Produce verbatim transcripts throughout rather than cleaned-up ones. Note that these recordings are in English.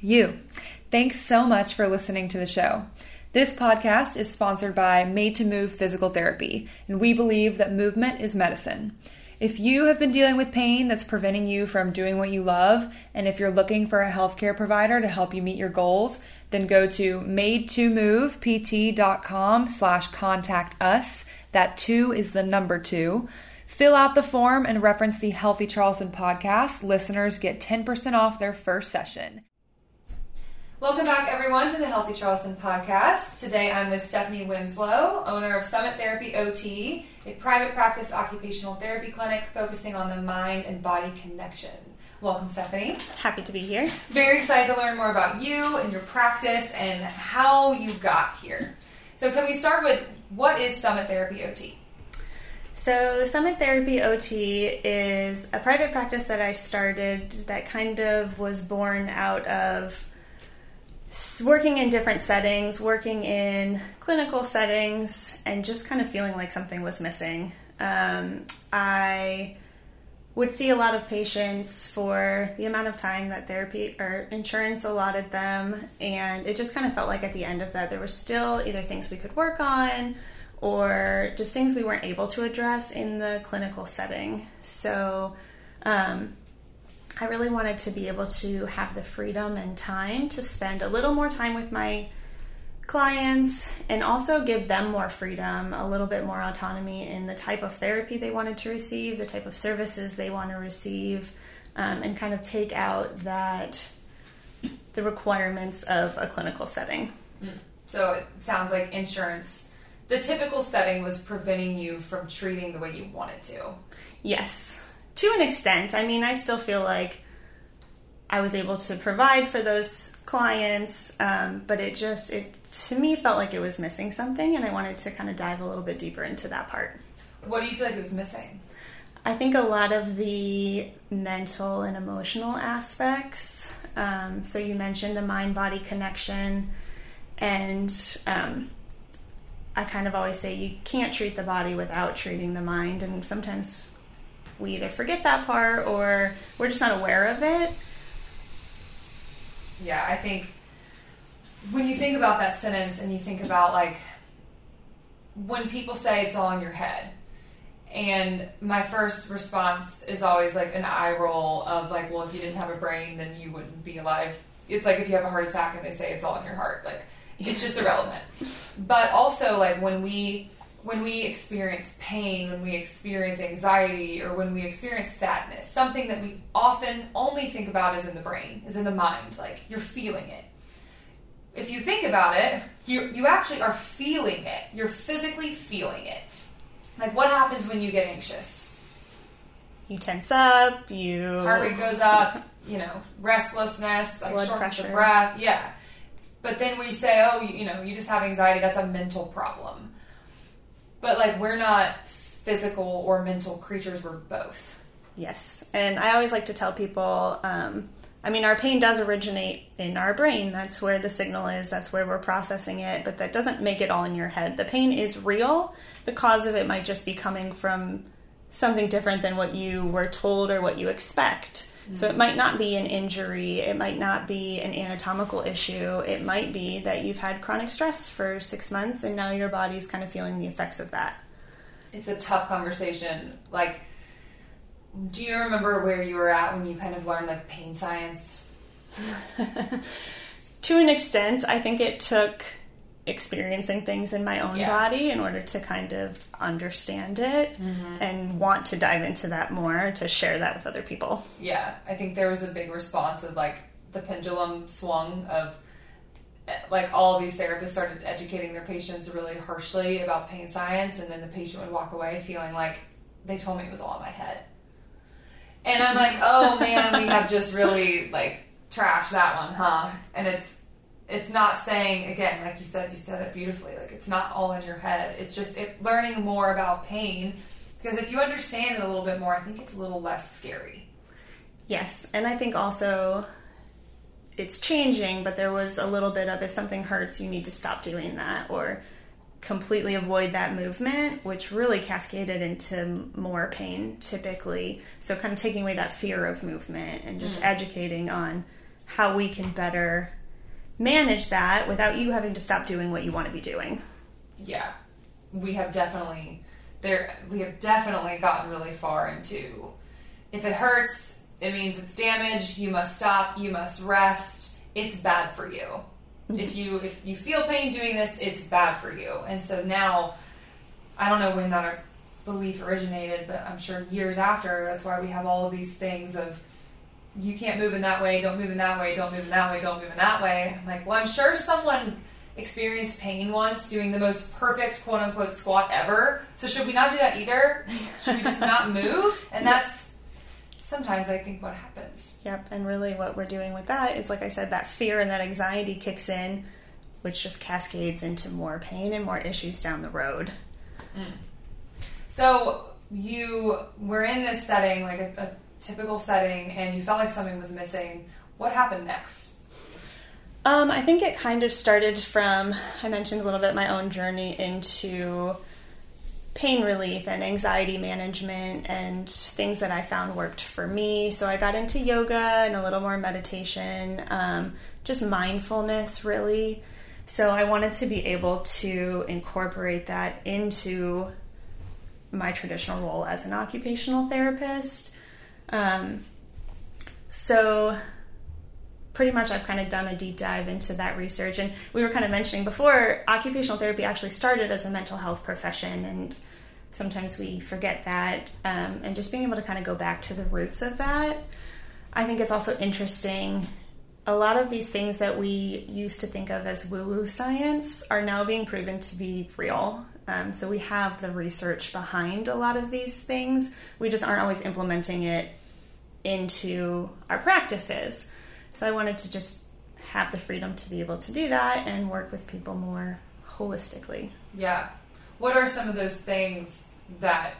You. Thanks so much for listening to the show. This podcast is sponsored by Made to Move Physical Therapy, and we believe that movement is medicine. If you have been dealing with pain that's preventing you from doing what you love, and if you're looking for a healthcare provider to help you meet your goals, then go to made to move p t dot com slash contact us. That two is the number two. Fill out the form and reference the Healthy Charleston Podcast. Listeners get ten percent off their first session. Welcome back, everyone, to the Healthy Charleston Podcast. Today, I'm with Stephanie Wymyslo, owner of Summit Therapy O T, a private practice occupational therapy clinic focusing on the mind and body connection. Welcome, Stephanie. Happy to be here. Very excited to learn more about you and your practice and how you got here. So can we start with, what is Summit Therapy O T? So Summit Therapy O T is a private practice that I started that kind of was born out of working in different settings, working in clinical settings, and just kind of feeling like something was missing. Um, I would see a lot of patients for the amount of time that therapy or insurance allotted them, and it just kind of felt like at the end of that there were still either things we could work on or just things we weren't able to address in the clinical setting. So um I really wanted to be able to have the freedom and time to spend a little more time with my clients and also give them more freedom, a little bit more autonomy in the type of therapy they wanted to receive, the type of services they want to receive, um, and kind of take out that the requirements of a clinical setting. Mm. So it sounds like insurance, the typical setting, was preventing you from treating the way you wanted to. Yes. To an extent. I mean, I still feel like I was able to provide for those clients, um, but it just, it to me felt like it was missing something, and I wanted to kind of dive a little bit deeper into that part. What do you feel like it was missing? I think a lot of the mental and emotional aspects. Um, so you mentioned the mind-body connection, and um, I kind of always say you can't treat the body without treating the mind, and sometimes we either forget that part or we're just not aware of it. Yeah, I think when you think about that sentence and you think about, like, when people say it's all in your head, and my first response is always like an eye roll of like, well, if you didn't have a brain, then you wouldn't be alive. It's like if you have a heart attack and they say it's all in your heart, like it's just irrelevant. But also, like, when we... When we experience pain, when we experience anxiety, or when we experience sadness, something that we often only think about is in the brain, is in the mind. Like, you're feeling it. If you think about it, you you actually are feeling it. You're physically feeling it. Like, what happens when you get anxious? You tense up. You heart rate goes up. You know, restlessness, like shortness of breath. Yeah. But then we say, oh, you, you know, you just have anxiety. That's a mental problem. But, like, we're not physical or mental creatures. We're both. Yes. And I always like to tell people, um, I mean, our pain does originate in our brain. That's where the signal is. That's where we're processing it. But that doesn't make it all in your head. The pain is real. The cause of it might just be coming from something different than what you were told or what you expect. Mm-hmm. So it might not be an injury. It might not be an anatomical issue. It might be that you've had chronic stress for six months and now your body's kind of feeling the effects of that. It's a tough conversation. Like, do you remember where you were at when you kind of learned, like, pain science? to an extent, I think it took experiencing things in my own yeah. body in order to kind of understand it mm-hmm. and want to dive into that more, to share that with other people. Yeah, I think there was a big response of, like, the pendulum swung of, like, all these therapists started educating their patients really harshly about pain science, and then the patient would walk away feeling like they told me it was all in my head. And I'm like, oh, man, we have just really, like, trashed that one, huh? And it's it's not saying, again, like you said, you said it beautifully, like, it's not all in your head. It's just it, learning more about pain, because if you understand it a little bit more, I think it's a little less scary. Yes, and I think also it's changing, but there was a little bit of, if something hurts, you need to stop doing that or completely avoid that movement, which really cascaded into more pain typically. So kind of taking away that fear of movement and just mm. educating on how we can better manage that without you having to stop doing what you want to be doing. Yeah, we have definitely there. We have definitely gotten really far into, if it hurts, it means it's damaged, you must stop, you must rest, it's bad for you. Mm-hmm. If you if you feel pain doing this, it's bad for you. And so now, I don't know when that belief originated, but I'm sure years after, that's why we have all of these things of, you can't move in that way, don't move in that way, don't move in that way, don't move in that way. I'm like, well, I'm sure someone experienced pain once doing the most perfect quote-unquote squat ever, so should we not do that either? Should we just not move? And that's sometimes I think what happens. Yep, and really what we're doing with that is, like I said, that fear and that anxiety kicks in, which just cascades into more pain and more issues down the road. Mm. So you were in this setting, like a, a typical setting, and you felt like something was missing. What happened next? Um, I think it kind of started from, I mentioned a little bit my own journey into pain relief and anxiety management and things that I found worked for me. So I got into yoga and a little more meditation, um, just mindfulness really. So I wanted to be able to incorporate that into my traditional role as an occupational therapist. Um, so pretty much I've kind of done a deep dive into that research. And we were kind of mentioning before, occupational therapy actually started as a mental health profession, and sometimes we forget that. Um, and just being able to kind of go back to the roots of that, I think it's also interesting. A lot of these things that we used to think of as woo-woo science are now being proven to be real. Um, so we have the research behind a lot of these things. We just aren't always implementing it into our practices. So I wanted to just have the freedom to be able to do that and work with people more holistically. Yeah. What are some of those things that,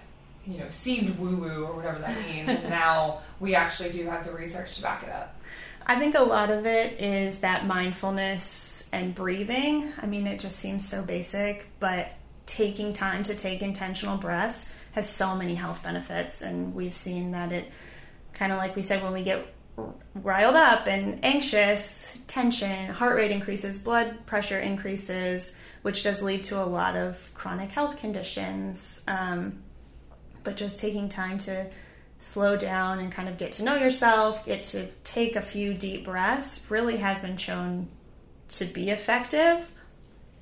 you know, seemed woo-woo or whatever that means, and now we actually do have the research to back it up? I think a lot of it is that mindfulness and breathing. I mean, it just seems so basic, but taking time to take intentional breaths has so many health benefits, and we've seen that it, kind of like we said, when we get riled up and anxious, tension, heart rate increases, blood pressure increases, which does lead to a lot of chronic health conditions. Um, but just taking time to slow down and kind of get to know yourself, get to take a few deep breaths, really has been shown to be effective.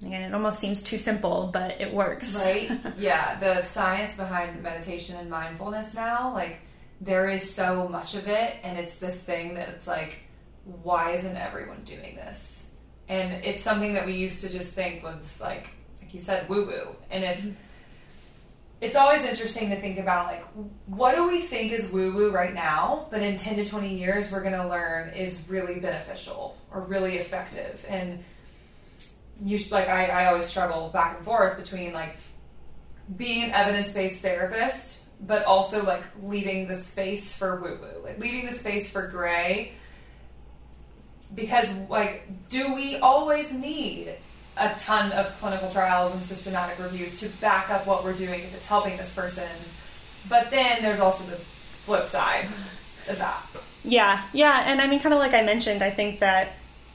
Again, it almost seems too simple, but it works. Right? Yeah. The science behind meditation and mindfulness now, like, there is so much of it, and it's this thing that it's like, why isn't everyone doing this? And it's something that we used to just think was like, like you said, woo-woo. And if it's always interesting to think about, like, what do we think is woo-woo right now, but in ten to twenty years we're going to learn is really beneficial or really effective. And you like I, I always struggle back and forth between, like, being an evidence-based therapist, but also, like, leaving the space for woo-woo, like, leaving the space for gray, because, like, do we always need a ton of clinical trials and systematic reviews to back up what we're doing if it's helping this person? But then there's also the flip side of that. Yeah, yeah, and I mean, kind of like I mentioned, I think that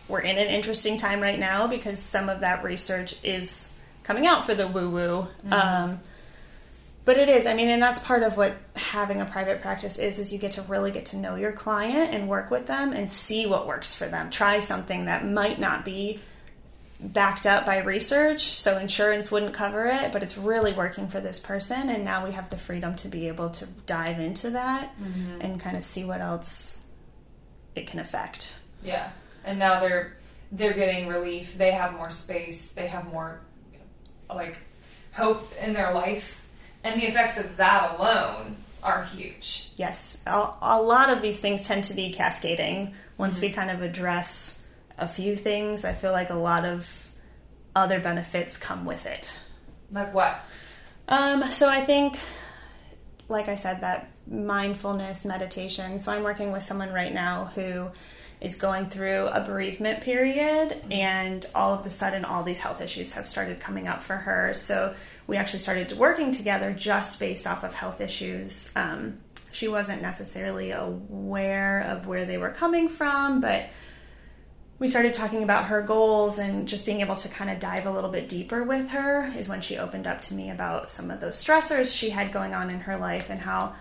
we're in an interesting time right now because some of that research is coming out for the woo-woo, mm-hmm. um, But it is, I mean, and that's part of what having a private practice is, is you get to really get to know your client and work with them and see what works for them. Try something that might not be backed up by research, so insurance wouldn't cover it, but it's really working for this person, and now we have the freedom to be able to dive into that mm-hmm. and kind of see what else it can affect. Yeah. And now they're they're getting relief, they have more space, they have more like hope in their life, and the effects of that alone are huge. Yes. A, a lot of these things tend to be cascading once mm-hmm. we kind of address a few things. I feel like a lot of other benefits come with it. Like what? Um, so I think, like I said, that mindfulness, meditation. So I'm working with someone right now who is going through a bereavement period, mm-hmm. and all of a sudden all these health issues have started coming up for her. So we actually started working together just based off of health issues. Um, she wasn't necessarily aware of where they were coming from, but we started talking about her goals, and just being able to kind of dive a little bit deeper with her is when she opened up to me about some of those stressors she had going on in her life and how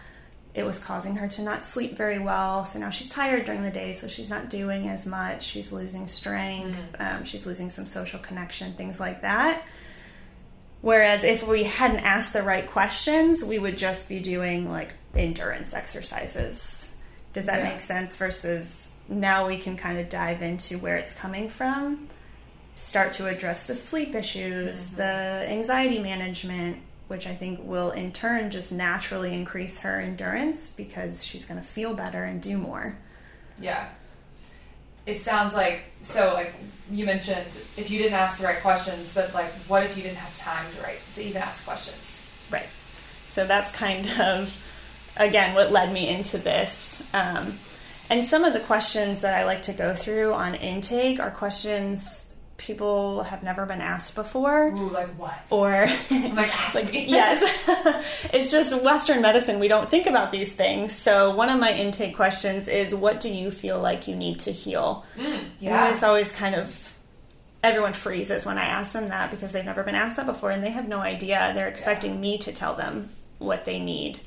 it was causing her to not sleep very well. So now she's tired during the day, so she's not doing as much. She's losing strength. Mm-hmm. Um, she's losing some social connection, things like that. Whereas if we hadn't asked the right questions, we would just be doing like endurance exercises. Does that yeah. make sense? Versus... now we can kind of dive into where it's coming from, start to address the sleep issues, mm-hmm. the anxiety management, which I think will in turn just naturally increase her endurance because she's going to feel better and do more. Yeah. It sounds like, so like you mentioned, if you didn't ask the right questions, but like what if you didn't have time to write, to even ask questions? Right. So that's kind of, again, what led me into this. Um, And some of the questions that I like to go through on intake are questions people have never been asked before. Ooh, like what? Or like, like yes, it's just Western medicine. We don't think about these things. So one of my intake questions is, what do you feel like you need to heal? Mm, yeah. And it's always kind of, everyone freezes when I ask them that because they've never been asked that before and they have no idea. They're expecting yeah. me to tell them what they need.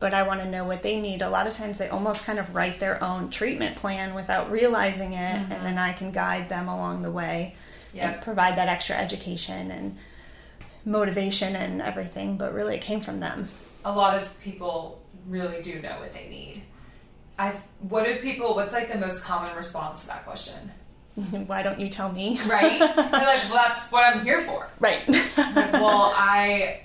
But I want to know what they need. A lot of times they almost kind of write their own treatment plan without realizing it, mm-hmm. and then I can guide them along the way yeah. and provide that extra education and motivation and everything, but really it came from them. A lot of people really do know what they need. I've, what do people, what's like the most common response to that question? Why don't you tell me? Right? They're like, well, that's what I'm here for. Right. Like, well, I,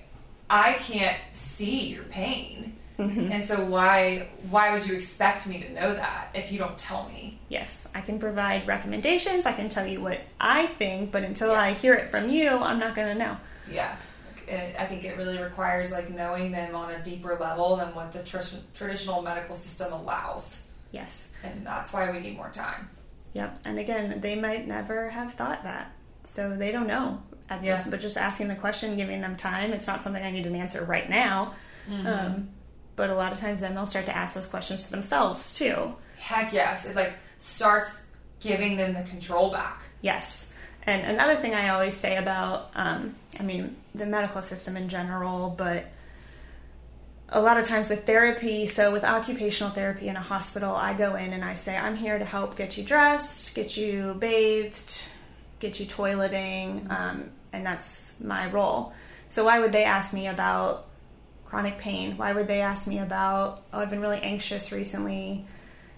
I can't see your pain. Mm-hmm. And so why why would you expect me to know that if you don't tell me? Yes, I can provide recommendations. I can tell you what I think, but until yeah. I hear it from you, I'm not going to know. Yeah. I think it really requires like knowing them on a deeper level than what the tr- traditional medical system allows. Yes. And that's why we need more time. Yep. And again, they might never have thought that. So they don't know at yeah. this, but just asking the question, giving them time, it's not something I need an answer right now. Mm-hmm. Um But a lot of times then they'll start to ask those questions to themselves too. Heck yes. It like starts giving them the control back. Yes. And another thing I always say about, um, I mean, the medical system in general, but a lot of times with therapy, so with occupational therapy in a hospital, I go in and I say, I'm here to help get you dressed, get you bathed, get you toileting, um, and that's my role. So why would they ask me about chronic pain? Why would they ask me about, oh, I've been really anxious recently?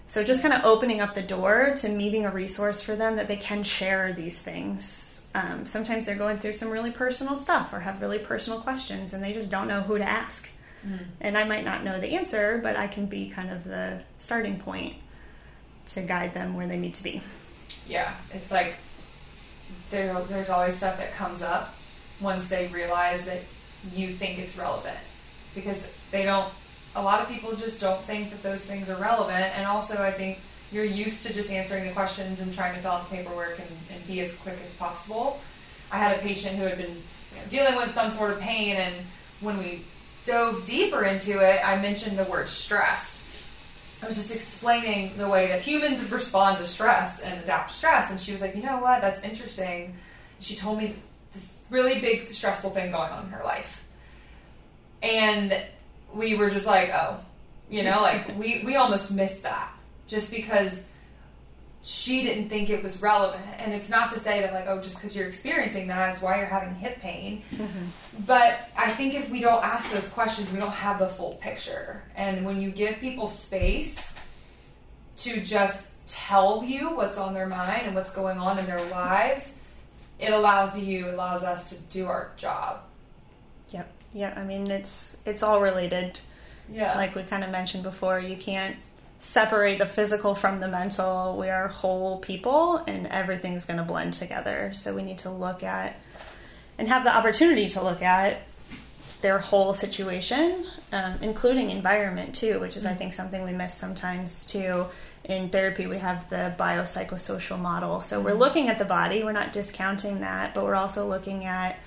So just kind of opening up the door to me being a resource for them that they can share these things. Um, sometimes they're going through some really personal stuff or have really personal questions and they just don't know who to ask. Mm. And I might not know the answer, but I can be kind of the starting point to guide them where they need to be. Yeah, it's like there, there's always stuff that comes up once they realize that you think it's relevant. Because they don't, a lot of people just don't think that those things are relevant. And also I think you're used to just answering the questions and trying to fill out the paperwork and, and be as quick as possible. I had a patient who had been you know, dealing with some sort of pain, and when we dove deeper into it, I mentioned the word stress. I was just explaining the way that humans respond to stress and adapt to stress. And she was like, you know what, that's interesting. She told me this really big stressful thing going on in her life. And we were just like, oh, You know, like we, we almost missed that just because she didn't think it was relevant. And it's not to say that like, oh, just because you're experiencing that is why you're having hip pain. Mm-hmm. But I think if we don't ask those questions, we don't have the full picture. And when you give people space to just tell you what's on their mind and what's going on in their lives, it allows you, it allows us to do our job. Yep. Yeah. I mean, it's, it's all related. Yeah. Like we kind of mentioned before, you can't separate the physical from the mental. We are whole people and everything's going to blend together. So we need to look at and have the opportunity to look at their whole situation, um, including environment too, which is, I think, something we miss sometimes too. In therapy, we have the biopsychosocial model. So we're looking at the body. We're not discounting that, but we're also looking at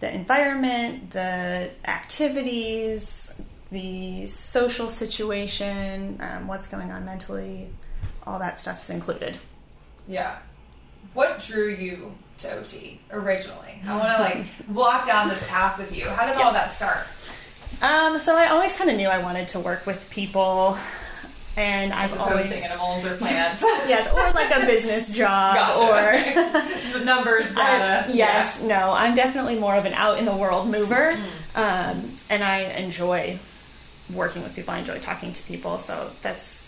the environment, the activities, the social situation, um, what's going on mentally, all that stuff is included. Yeah. What drew you to O T originally? I want to like walk down this path with you. How did yeah. all that start? Um, so I always kind of knew I wanted to work with people. And I've always animals or plants, yes, or like a business job, gotcha. Or numbers, data. I, yes, yeah. no, I'm definitely more of an out in the world mover, mm-hmm. um, and I enjoy working with people. I enjoy talking to people, so that's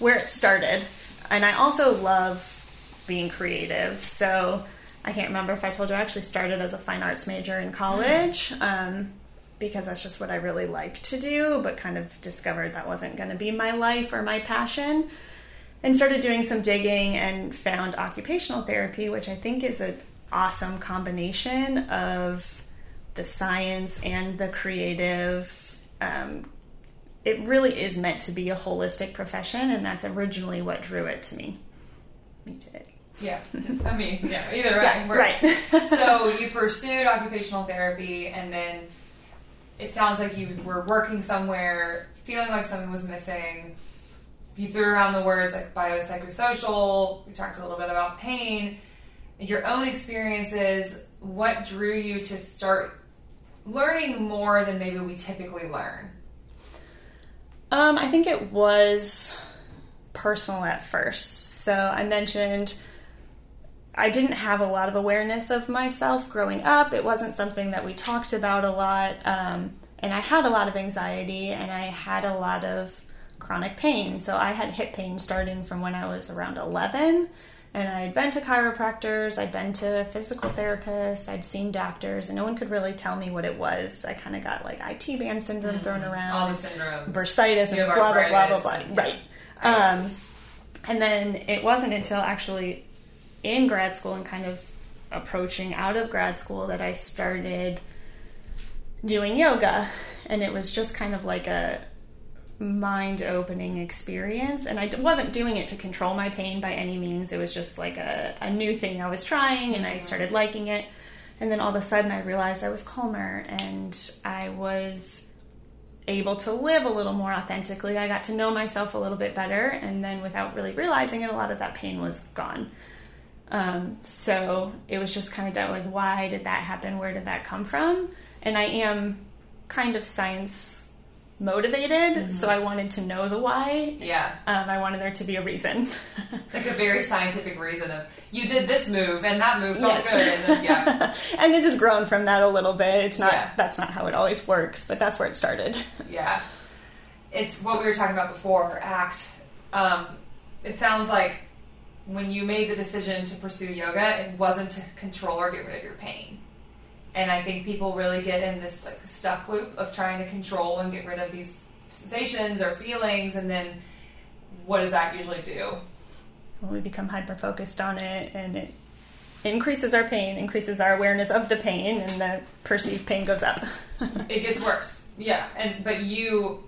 where it started. And I also love being creative. So I can't remember if I told you I actually started as a fine arts major in college. Mm-hmm. Um, because that's just what I really like to do, but kind of discovered that wasn't going to be my life or my passion, and started doing some digging and found occupational therapy, which I think is an awesome combination of the science and the creative. Um, it really is meant to be a holistic profession, and that's originally what drew it to me. Me too. Yeah, I mean, yeah, either way. Yeah, right. So you pursued occupational therapy, and then it sounds like you were working somewhere, feeling like something was missing. You threw around the words like biopsychosocial. We talked a little bit about pain, your own experiences. What drew you to start learning more than maybe we typically learn? Um, I think it was personal at first. So I mentioned I didn't have a lot of awareness of myself growing up. It wasn't something that we talked about a lot. Um, and I had a lot of anxiety and I had a lot of chronic pain. So I had hip pain starting from when I was around eleven. And I'd been to chiropractors, I'd been to physical therapists, I'd seen doctors, and no one could really tell me what it was. I kind of got like I T band syndrome mm, thrown around. All the syndromes. Bursitis and blah, blah, blah, blah, blah. Yeah. Right. Um, and then it wasn't until actually in grad school and kind of approaching out of grad school that I started doing yoga, and it was just kind of like a mind-opening experience, and I wasn't doing it to control my pain by any means. It was just like a, a new thing I was trying, and I started liking it, and then all of a sudden I realized I was calmer and I was able to live a little more authentically. I got to know myself a little bit better, and then without really realizing it, a lot of that pain was gone. Um, so it was just kind of like, why did that happen? Where did that come from? And I am kind of science motivated. Mm-hmm. So I wanted to know the why. Yeah. Um, I wanted there to be a reason. Like a very scientific reason of you did this move and that move felt yes. good. And, then, yeah. and it has grown from that a little bit. It's not, yeah. that's not how it always works, but that's where it started. Yeah. It's what we were talking about before, ACT. Um, it sounds like when you made the decision to pursue yoga, it wasn't to control or get rid of your pain. And I think people really get in this like stuck loop of trying to control and get rid of these sensations or feelings. And then what does that usually do? When we become hyper-focused on it, and it increases our pain, increases our awareness of the pain, and the perceived pain goes up. It gets worse. Yeah. And, but you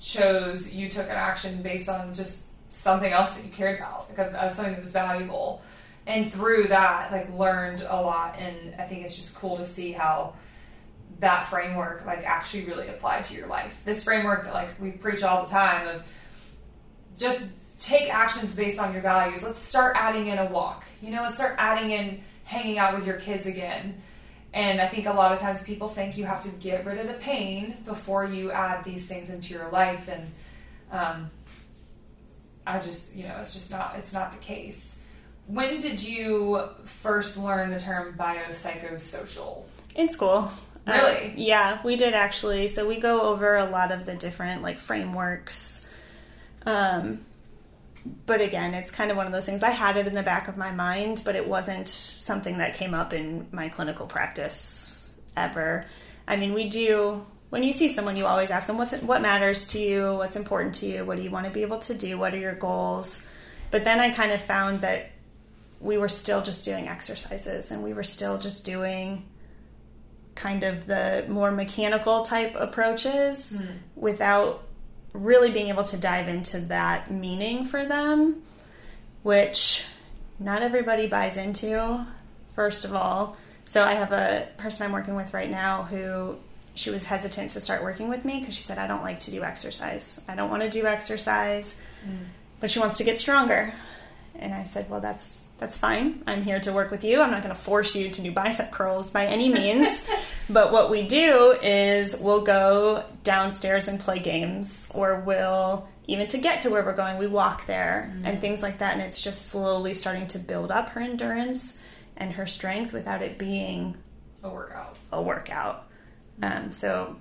chose, you took an action based on just something else that you cared about, like a, a, something that was valuable, and through that, like, learned a lot. And I think it's just cool to see how that framework, like, actually really applied to your life. This framework that, like, we preach all the time of just take actions based on your values. Let's start adding in a walk, you know, let's start adding in hanging out with your kids again. And I think a lot of times people think you have to get rid of the pain before you add these things into your life, and Um, I just, you know, it's just not, it's not the case. When did you first learn the term biopsychosocial? In school. Really? Um, yeah, we did actually. So we go over a lot of the different like frameworks. Um, but again, it's kind of one of those things. I had it in the back of my mind, but it wasn't something that came up in my clinical practice ever. I mean, we do, when you see someone, you always ask them, what's, what matters to you? What's important to you? What do you want to be able to do? What are your goals? But then I kind of found that we were still just doing exercises, and we were still just doing kind of the more mechanical type approaches mm. without really being able to dive into that meaning for them, which not everybody buys into, first of all. So I have a person I'm working with right now who she was hesitant to start working with me because she said, I don't like to do exercise. I don't want to do exercise, mm. but she wants to get stronger. And I said, well, that's that's fine. I'm here to work with you. I'm not going to force you to do bicep curls by any means. But what we do is we'll go downstairs and play games, or we'll, even to get to where we're going, we walk there mm. and things like that. And it's just slowly starting to build up her endurance and her strength without it being a workout. A workout. Mm. Um, so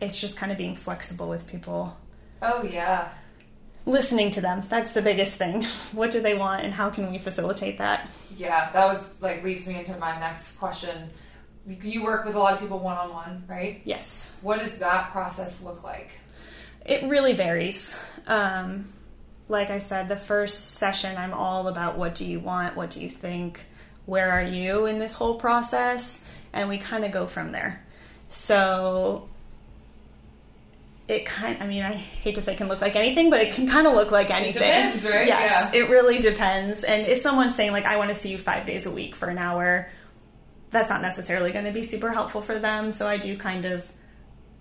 it's just kind of being flexible with people. Oh, yeah. Listening to them. That's the biggest thing. What do they want, and how can we facilitate that? Yeah, that was like leads me into my next question. You work with a lot of people one-on-one, right? Yes. What does that process look like? It really varies. Um, like I said, the first session, I'm all about what do you want? What do you think? Where are you in this whole process? And we kind of go from there. So It kind I mean, I hate to say it can look like anything, but it can kind of look like anything. It depends, right? Yes, yeah. It really depends. And if someone's saying, like, I want to see you five days a week for an hour, that's not necessarily going to be super helpful for them. So I do kind of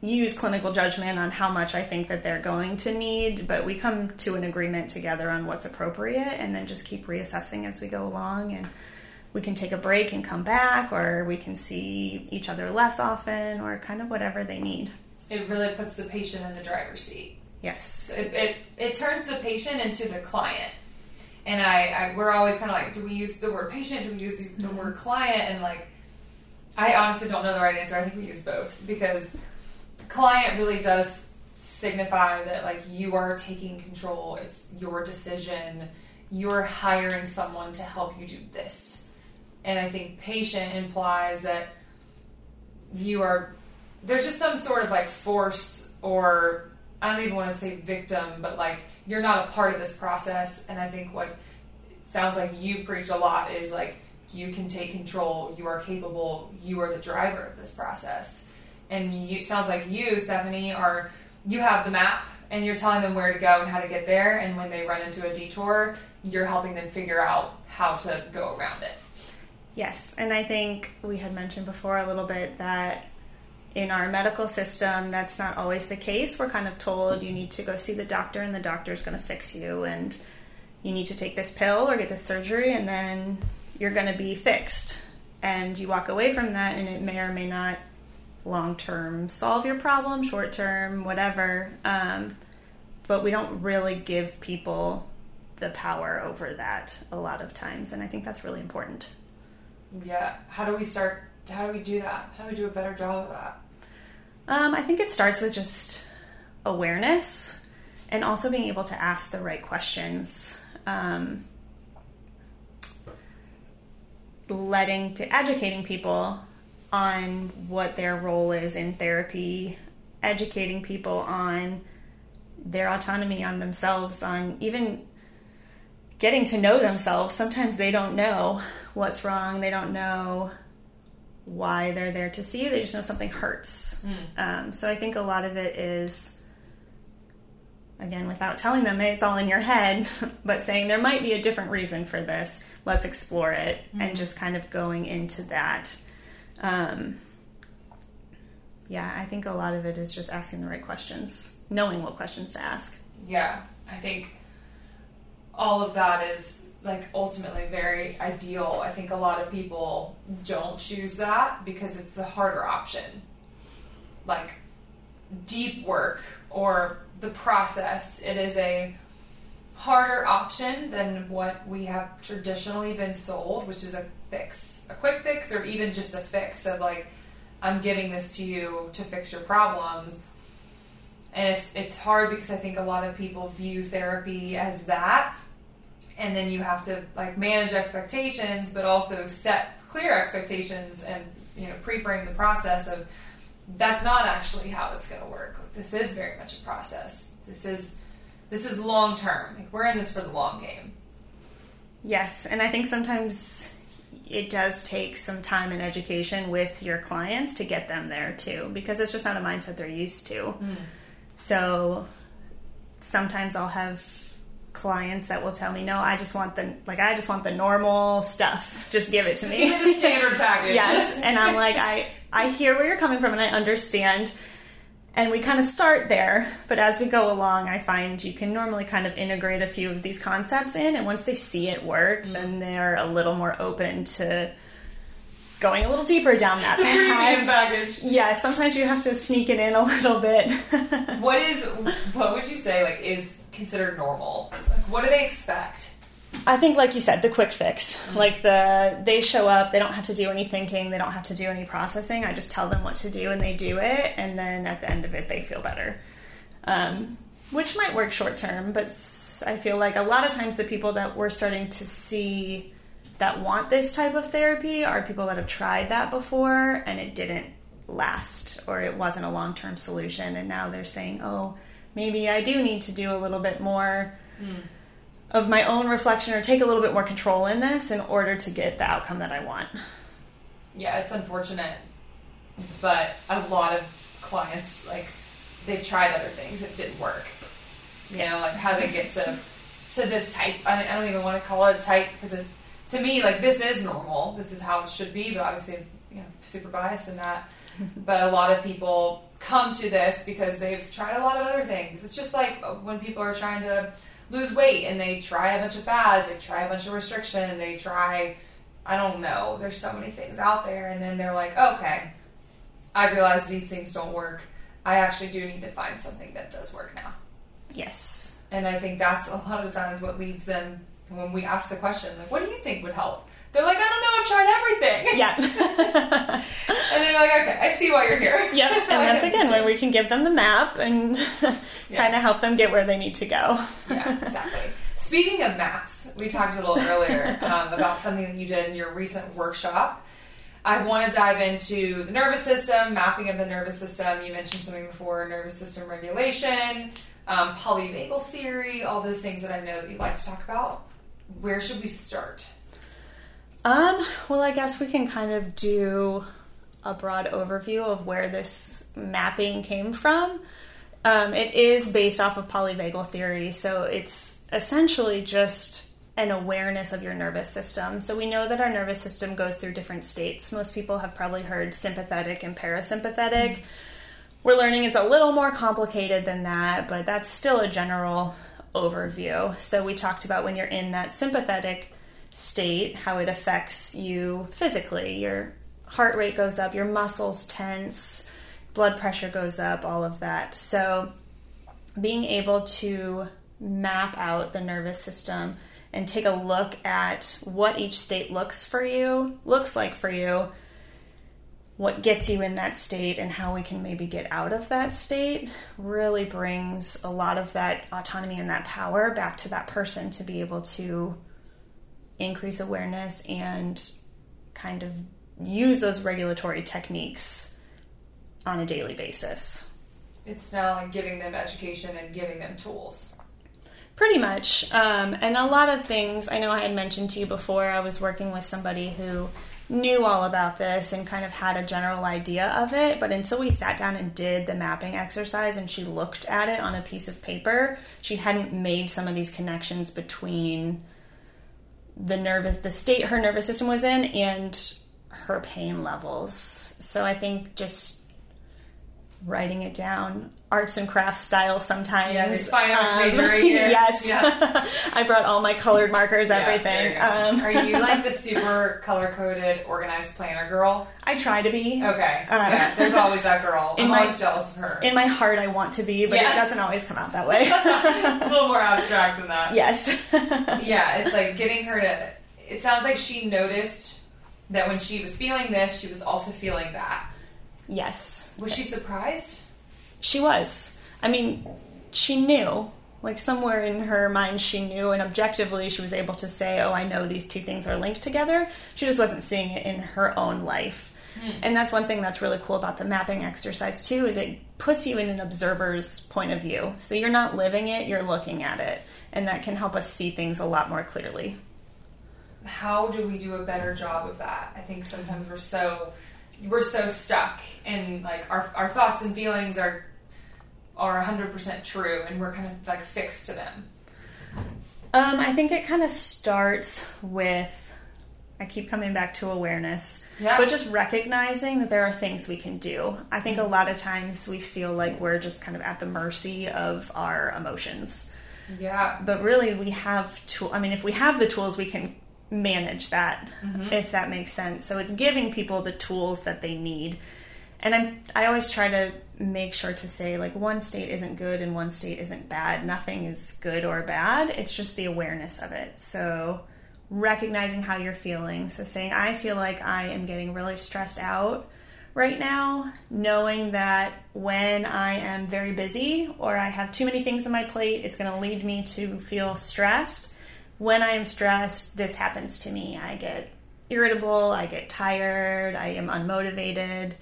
use clinical judgment on how much I think that they're going to need, but we come to an agreement together on what's appropriate and then just keep reassessing as we go along. And we can take a break and come back, or we can see each other less often, or kind of whatever they need. It really puts the patient in the driver's seat. Yes. It it, it turns the patient into the client. And I, I we're always kind of like, do we use the word patient? Do we use the word client? And like, I honestly don't know the right answer. I think we use both, because client really does signify that like you are taking control. It's your decision. You're hiring someone to help you do this. And I think patient implies that you are... There's just some sort of like force, or I don't even want to say victim, but like you're not a part of this process. And I think what sounds like you preach a lot is like you can take control, you are capable, you are the driver of this process. And you, it sounds like you, Stephanie, are you have the map and you're telling them where to go and how to get there. And when they run into a detour, you're helping them figure out how to go around it. Yes. And I think we had mentioned before a little bit that in our medical system, that's not always the case. We're kind of told you need to go see the doctor and the doctor's going to fix you, and you need to take this pill or get this surgery and then you're going to be fixed. And you walk away from that, and it may or may not long-term solve your problem, short-term, whatever. Um, but we don't really give people the power over that a lot of times, and I think that's really important. Yeah. How do we start... How do we do that? How do we do a better job of that? Um, I think it starts with just awareness, and also being able to ask the right questions. Um, letting, educating people on what their role is in therapy, educating people on their autonomy, on themselves, on even getting to know themselves. Sometimes they don't know what's wrong. They don't know why they're there to see you. They just know something hurts. Mm. Um, so I think a lot of it is, again, without telling them, it's all in your head, but saying there might be a different reason for this. Let's explore it. Mm. And just kind of going into that. Um, yeah, I think a lot of it is just asking the right questions, knowing what questions to ask. Yeah, I think all of that is like ultimately very ideal. I think a lot of people don't choose that because it's the harder option. Like deep work or the process. It is a harder option than what we have traditionally been sold, which is a fix, a quick fix, or even just a fix of like, I'm giving this to you to fix your problems. And it's, it's hard because I think a lot of people view therapy as that. And then you have to like manage expectations, but also set clear expectations and, you know, pre-frame the process of that's not actually how it's going to work. Like, this is very much a process. This is, this is long-term. Like, we're in this for the long game. Yes. And I think sometimes it does take some time and education with your clients to get them there too, because it's just not a mindset they're used to. Mm. So sometimes I'll have clients that will tell me, no, I just want the, like, I just want the normal stuff. Just give it to me. Give me the standard package. Yes. And I'm like, I, I hear where you're coming from and I understand. And we kind of start there, but as we go along, I find you can normally kind of integrate a few of these concepts in, and once they see it work, mm-hmm. then they're a little more open to going a little deeper down that path. Baggage. Yeah, sometimes you have to sneak it in a little bit. What is, what would you say, like, is considered normal? Like, what do they expect? I think, like you said, the quick fix. Mm-hmm. Like, the they show up, they don't have to do any thinking, they don't have to do any processing. I just tell them what to do and they do it, and then at the end of it they feel better. Um, which might work short term, but I feel like a lot of times the people that we're starting to see that want this type of therapy are people that have tried that before and it didn't last, or it wasn't a long-term solution, and now they're saying, oh, maybe I do need to do a little bit more mm. of my own reflection, or take a little bit more control in this in order to get the outcome that I want. Yeah, it's unfortunate, but a lot of clients, like, they've tried other things that didn't work. You yes. know, like how they get to to this type. I, mean, I don't even want to call it a type, because to me, like, this is normal. This is how it should be, but obviously, you know, super biased in that. But a lot of people come to this because they've tried a lot of other things. It's just like when people are trying to lose weight and they try a bunch of fads, they try a bunch of restriction, they try, I don't know, there's so many things out there, and then they're like, okay, I realize these things don't work. I actually do need to find something that does work now. Yes. And I think that's a lot of times what leads them, when we ask the question, like, what do you think would help? They're like, I don't know, I've tried everything. Yeah. And they're like, okay, I see why you're here. Yep. And that's, again, where we can give them the map and yeah. kind of help them get where they need to go. Yeah, exactly. Speaking of maps, we talked a little earlier um, about something that you did in your recent workshop. I want to dive into the nervous system, mapping of the nervous system. You mentioned something before, nervous system regulation, um, polyvagal theory, all those things that I know that you like to talk about. Where should we start? Um, well, I guess we can kind of do a broad overview of where this mapping came from. Um, it is based off of polyvagal theory, so it's essentially just an awareness of your nervous system. So we know that our nervous system goes through different states. Most people have probably heard sympathetic and parasympathetic. We're learning it's a little more complicated than that, but that's still a general overview. So we talked about when you're in that sympathetic state, how it affects you physically. Your heart rate goes up, your muscles tense, blood pressure goes up, all of that. So being able to map out the nervous system and take a look at what each state looks for you, looks like for you, what gets you in that state, and how we can maybe get out of that state really brings a lot of that autonomy and that power back to that person to be able to increase awareness and kind of use those regulatory techniques on a daily basis. It's now like giving them education and giving them tools. Pretty much. Um, and a lot of things, I know I had mentioned to you before, I was working with somebody who knew all about this and kind of had a general idea of it, but until we sat down and did the mapping exercise and she looked at it on a piece of paper, she hadn't made some of these connections between the nervous, the state her nervous system was in and her pain levels. So I think just writing it down, arts and crafts style sometimes. Yeah, this fine arts major um, right here. Yes. Yeah. I brought all my colored markers, yeah, everything. Um, Are you like the super color-coded, organized planner girl? I try to be. Okay. Uh, yeah, there's always that girl. I'm my, always jealous of her. In my heart, I want to be, but yeah. It doesn't always come out that way. A little more abstract than that. Yes. Yeah, it's like getting her to... It sounds like she noticed that when she was feeling this, she was also feeling that. Yes. Was she surprised? She was. I mean, she knew. Like, somewhere in her mind she knew, and objectively she was able to say, oh, I know these two things are linked together. She just wasn't seeing it in her own life. Hmm. And that's one thing that's really cool about the mapping exercise, too, is it puts you in an observer's point of view. So you're not living it, you're looking at it. And that can help us see things a lot more clearly. How do we do a better job of that? I think sometimes we're so... We're so stuck in, like, our our thoughts and feelings are are one hundred percent true, and we're kind of, like, fixed to them. Um, I think it kind of starts with, I keep coming back to awareness, yeah. But just recognizing that there are things we can do. I think mm-hmm. a lot of times we feel like we're just kind of at the mercy of our emotions. Yeah. But really, we have to, I mean, if we have the tools, we can manage that, mm-hmm. if that makes sense. So it's giving people the tools that they need. And I'm, I always try to make sure to say, like, one state isn't good and one state isn't bad. Nothing is good or bad. It's just the awareness of it. So recognizing how you're feeling. So saying, I feel like I am getting really stressed out right now, knowing that when I am very busy or I have too many things on my plate, it's going to lead me to feel stressed. When I am stressed, this happens to me. I get irritable, I get tired, I am unmotivated.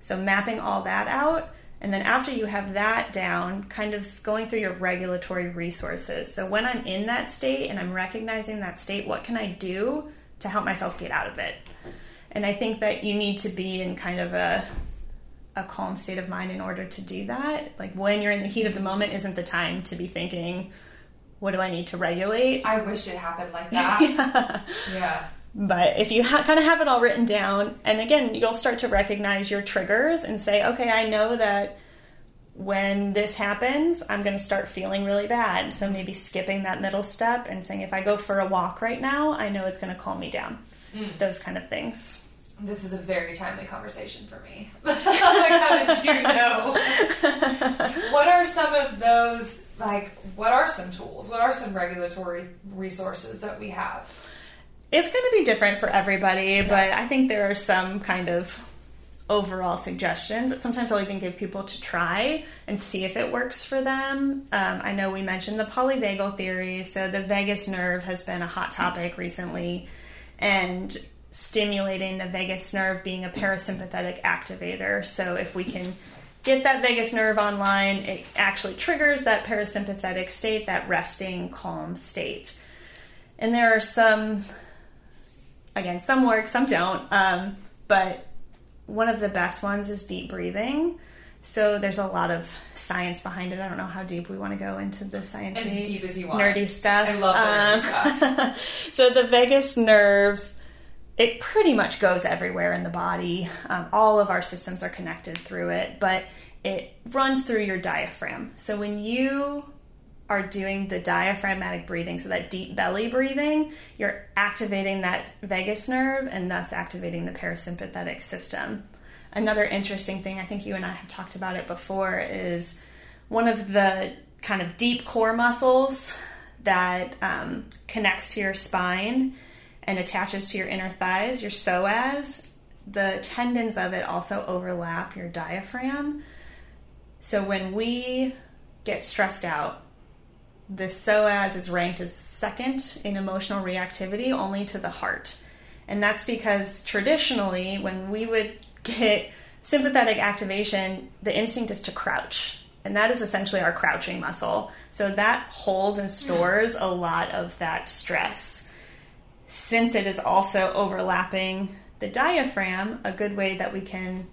So mapping all that out. And then after you have that down, kind of going through your regulatory resources. So when I'm in that state and I'm recognizing that state, what can I do to help myself get out of it? And I think that you need to be in kind of a a calm state of mind in order to do that. Like, when you're in the heat of the moment isn't the time to be thinking, what do I need to regulate? I wish it happened like that. Yeah. Yeah. But if you ha- kind of have it all written down, and again, you'll start to recognize your triggers and say, okay, I know that when this happens, I'm going to start feeling really bad. So maybe skipping that middle step and saying, if I go for a walk right now, I know it's going to calm me down. Mm. Those kind of things. This is a very timely conversation for me. Like, how did you know? What are some of those... Like, what are some tools? What are some regulatory resources that we have? It's going to be different for everybody, yeah. But I think there are some kind of overall suggestions that sometimes I'll even give people to try and see if it works for them. Um, I know we mentioned the polyvagal theory. So the vagus nerve has been a hot topic recently, and stimulating the vagus nerve being a parasympathetic activator. So if we can... get that vagus nerve online, it actually triggers that parasympathetic state, that resting, calm state. And there are some, again, some work, some don't, um, but one of the best ones is deep breathing. So there's a lot of science behind it. I don't know how deep we want to go into the science. As deep as you want. Nerdy stuff. I love nerdy um, stuff. So the vagus nerve... It pretty much goes everywhere in the body. Um, all of our systems are connected through it, but it runs through your diaphragm. So when you are doing the diaphragmatic breathing, so that deep belly breathing, you're activating that vagus nerve and thus activating the parasympathetic system. Another interesting thing, I think you and I have talked about it before, is one of the kind of deep core muscles that um, connects to your spine and attaches to your inner thighs, your psoas. The tendons of it also overlap your diaphragm. So when we get stressed out, the psoas is ranked as second in emotional reactivity, only to the heart. And that's because traditionally, when we would get sympathetic activation, the instinct is to crouch. And that is essentially our crouching muscle. So that holds and stores a lot of that stress. Since it is also overlapping the diaphragm, a good way that we can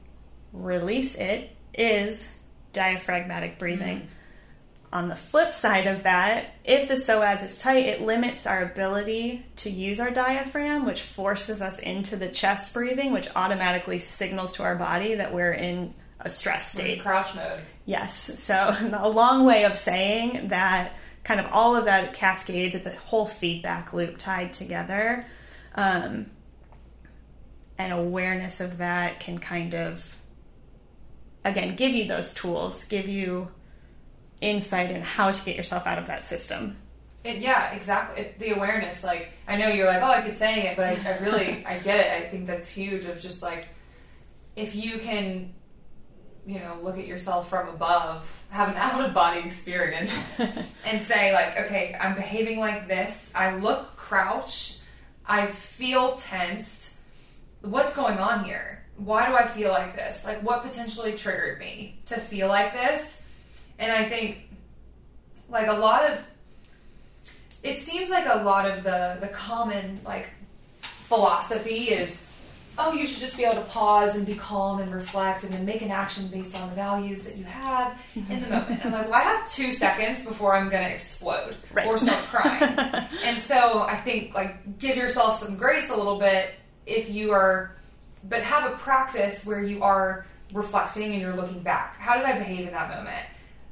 release it is diaphragmatic breathing. Mm-hmm. On the flip side of that, if the psoas is tight, it limits our ability to use our diaphragm, which forces us into the chest breathing, which automatically signals to our body that we're in a stress state. In crouch mode. Yes. So a long way of saying that kind of all of that cascades. It's a whole feedback loop tied together. Um, and awareness of that can kind of, again, give you those tools, give you insight in how to get yourself out of that system. It, yeah, exactly. It, the awareness, like, I know you're like, oh, I keep saying it, but I, I really, I get it. I think that's huge of just like, if you can, you know, look at yourself from above, have an out-of-body experience, and say like, okay, I'm behaving like this. I look crouched. I feel tense. What's going on here? Why do I feel like this? Like, what potentially triggered me to feel like this? And I think, like, a lot of, it seems like a lot of the, the common, like, philosophy is, oh, you should just be able to pause and be calm and reflect and then make an action based on the values that you have in the moment. I'm like, well, I have two seconds before I'm going to explode right. or start crying. And so I think, like, give yourself some grace a little bit if you are, but have a practice where you are reflecting and you're looking back. How did I behave in that moment?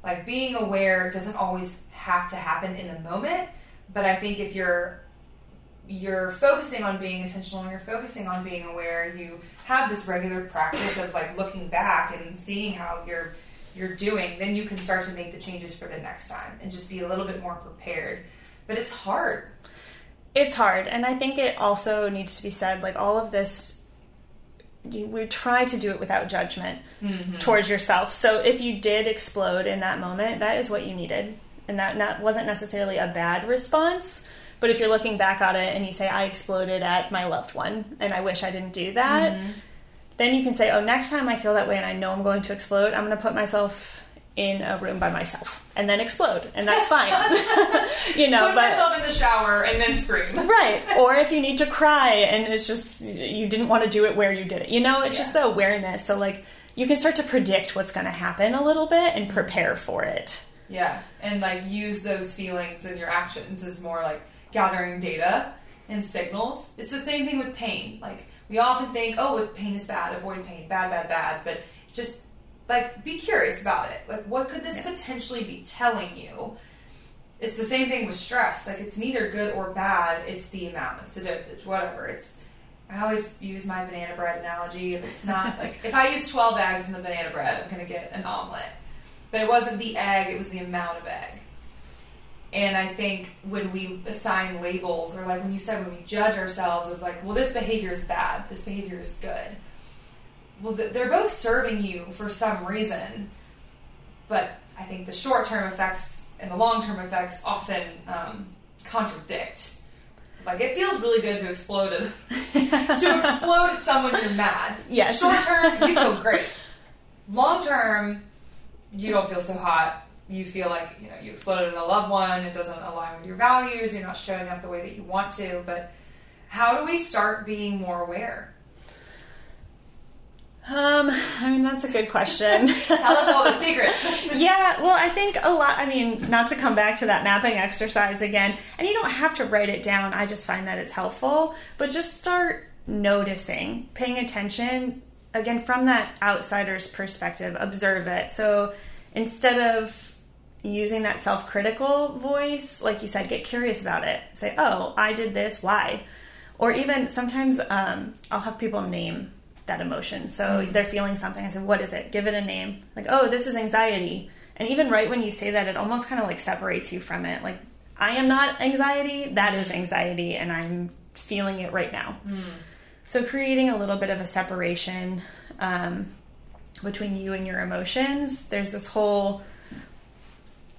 Like, being aware doesn't always have to happen in the moment. But I think if you're you're focusing on being intentional and you're focusing on being aware, you have this regular practice of like looking back and seeing how you're you're doing, then you can start to make the changes for the next time and just be a little bit more prepared. But it's hard. It's hard. And I think it also needs to be said, like, all of this, you, we try to do it without judgment mm-hmm. towards yourself. So if you did explode in that moment, that is what you needed. And that not, wasn't necessarily a bad response. But if you're looking back on it and you say, I exploded at my loved one and I wish I didn't do that, mm-hmm. then you can say, oh, next time I feel that way and I know I'm going to explode, I'm going to put myself in a room by myself and then explode. And that's fine. you know, Put but, myself in the shower and then scream. Right. Or if you need to cry and it's just, you didn't want to do it where you did it. You know, it's yeah. just the awareness. So, like, you can start to predict what's going to happen a little bit and prepare for it. Yeah, and, like, use those feelings and your actions as more, like, gathering data and signals. It's the same thing with pain. Like, we often think, oh, pain is bad, avoid pain, bad, bad, bad. But just, like, be curious about it. Like, what could this yeah. potentially be telling you? It's the same thing with stress. Like, it's neither good or bad. It's the amount. It's the dosage, whatever. It's, I always use my banana bread analogy. If it's not, like, if I use twelve eggs in the banana bread, I'm going to get an omelet. But it wasn't the egg, it was the amount of egg. And I think when we assign labels, or like when you said, when we judge ourselves of like, well, this behavior is bad, this behavior is good. Well, they're both serving you for some reason. But I think the short-term effects and the long-term effects often um, contradict. Like, it feels really good to explode at, to explode at someone you're mad. Yes. Short-term, you feel great. Long-term, you don't feel so hot. You feel like, you know, you exploded in a loved one. It doesn't align with your values. You're not showing up the way that you want to. But how do we start being more aware? Um, I mean, that's a good question. Tell us all the secrets. Yeah, well, I think a lot, I mean, not to come back to that mapping exercise again, and you don't have to write it down. I just find that it's helpful. But just start noticing, paying attention. Again, from that outsider's perspective, observe it. So instead of using that self-critical voice, like you said, get curious about it. Say, oh, I did this, why? Or even sometimes um, I'll have people name that emotion. So mm-hmm. they're feeling something. I say, what is it? Give it a name. Like, oh, this is anxiety. And even right when you say that, it almost kind of like separates you from it. Like, I am not anxiety. That is anxiety. And I'm feeling it right now. Mm. So creating a little bit of a separation um, between you and your emotions. There's this whole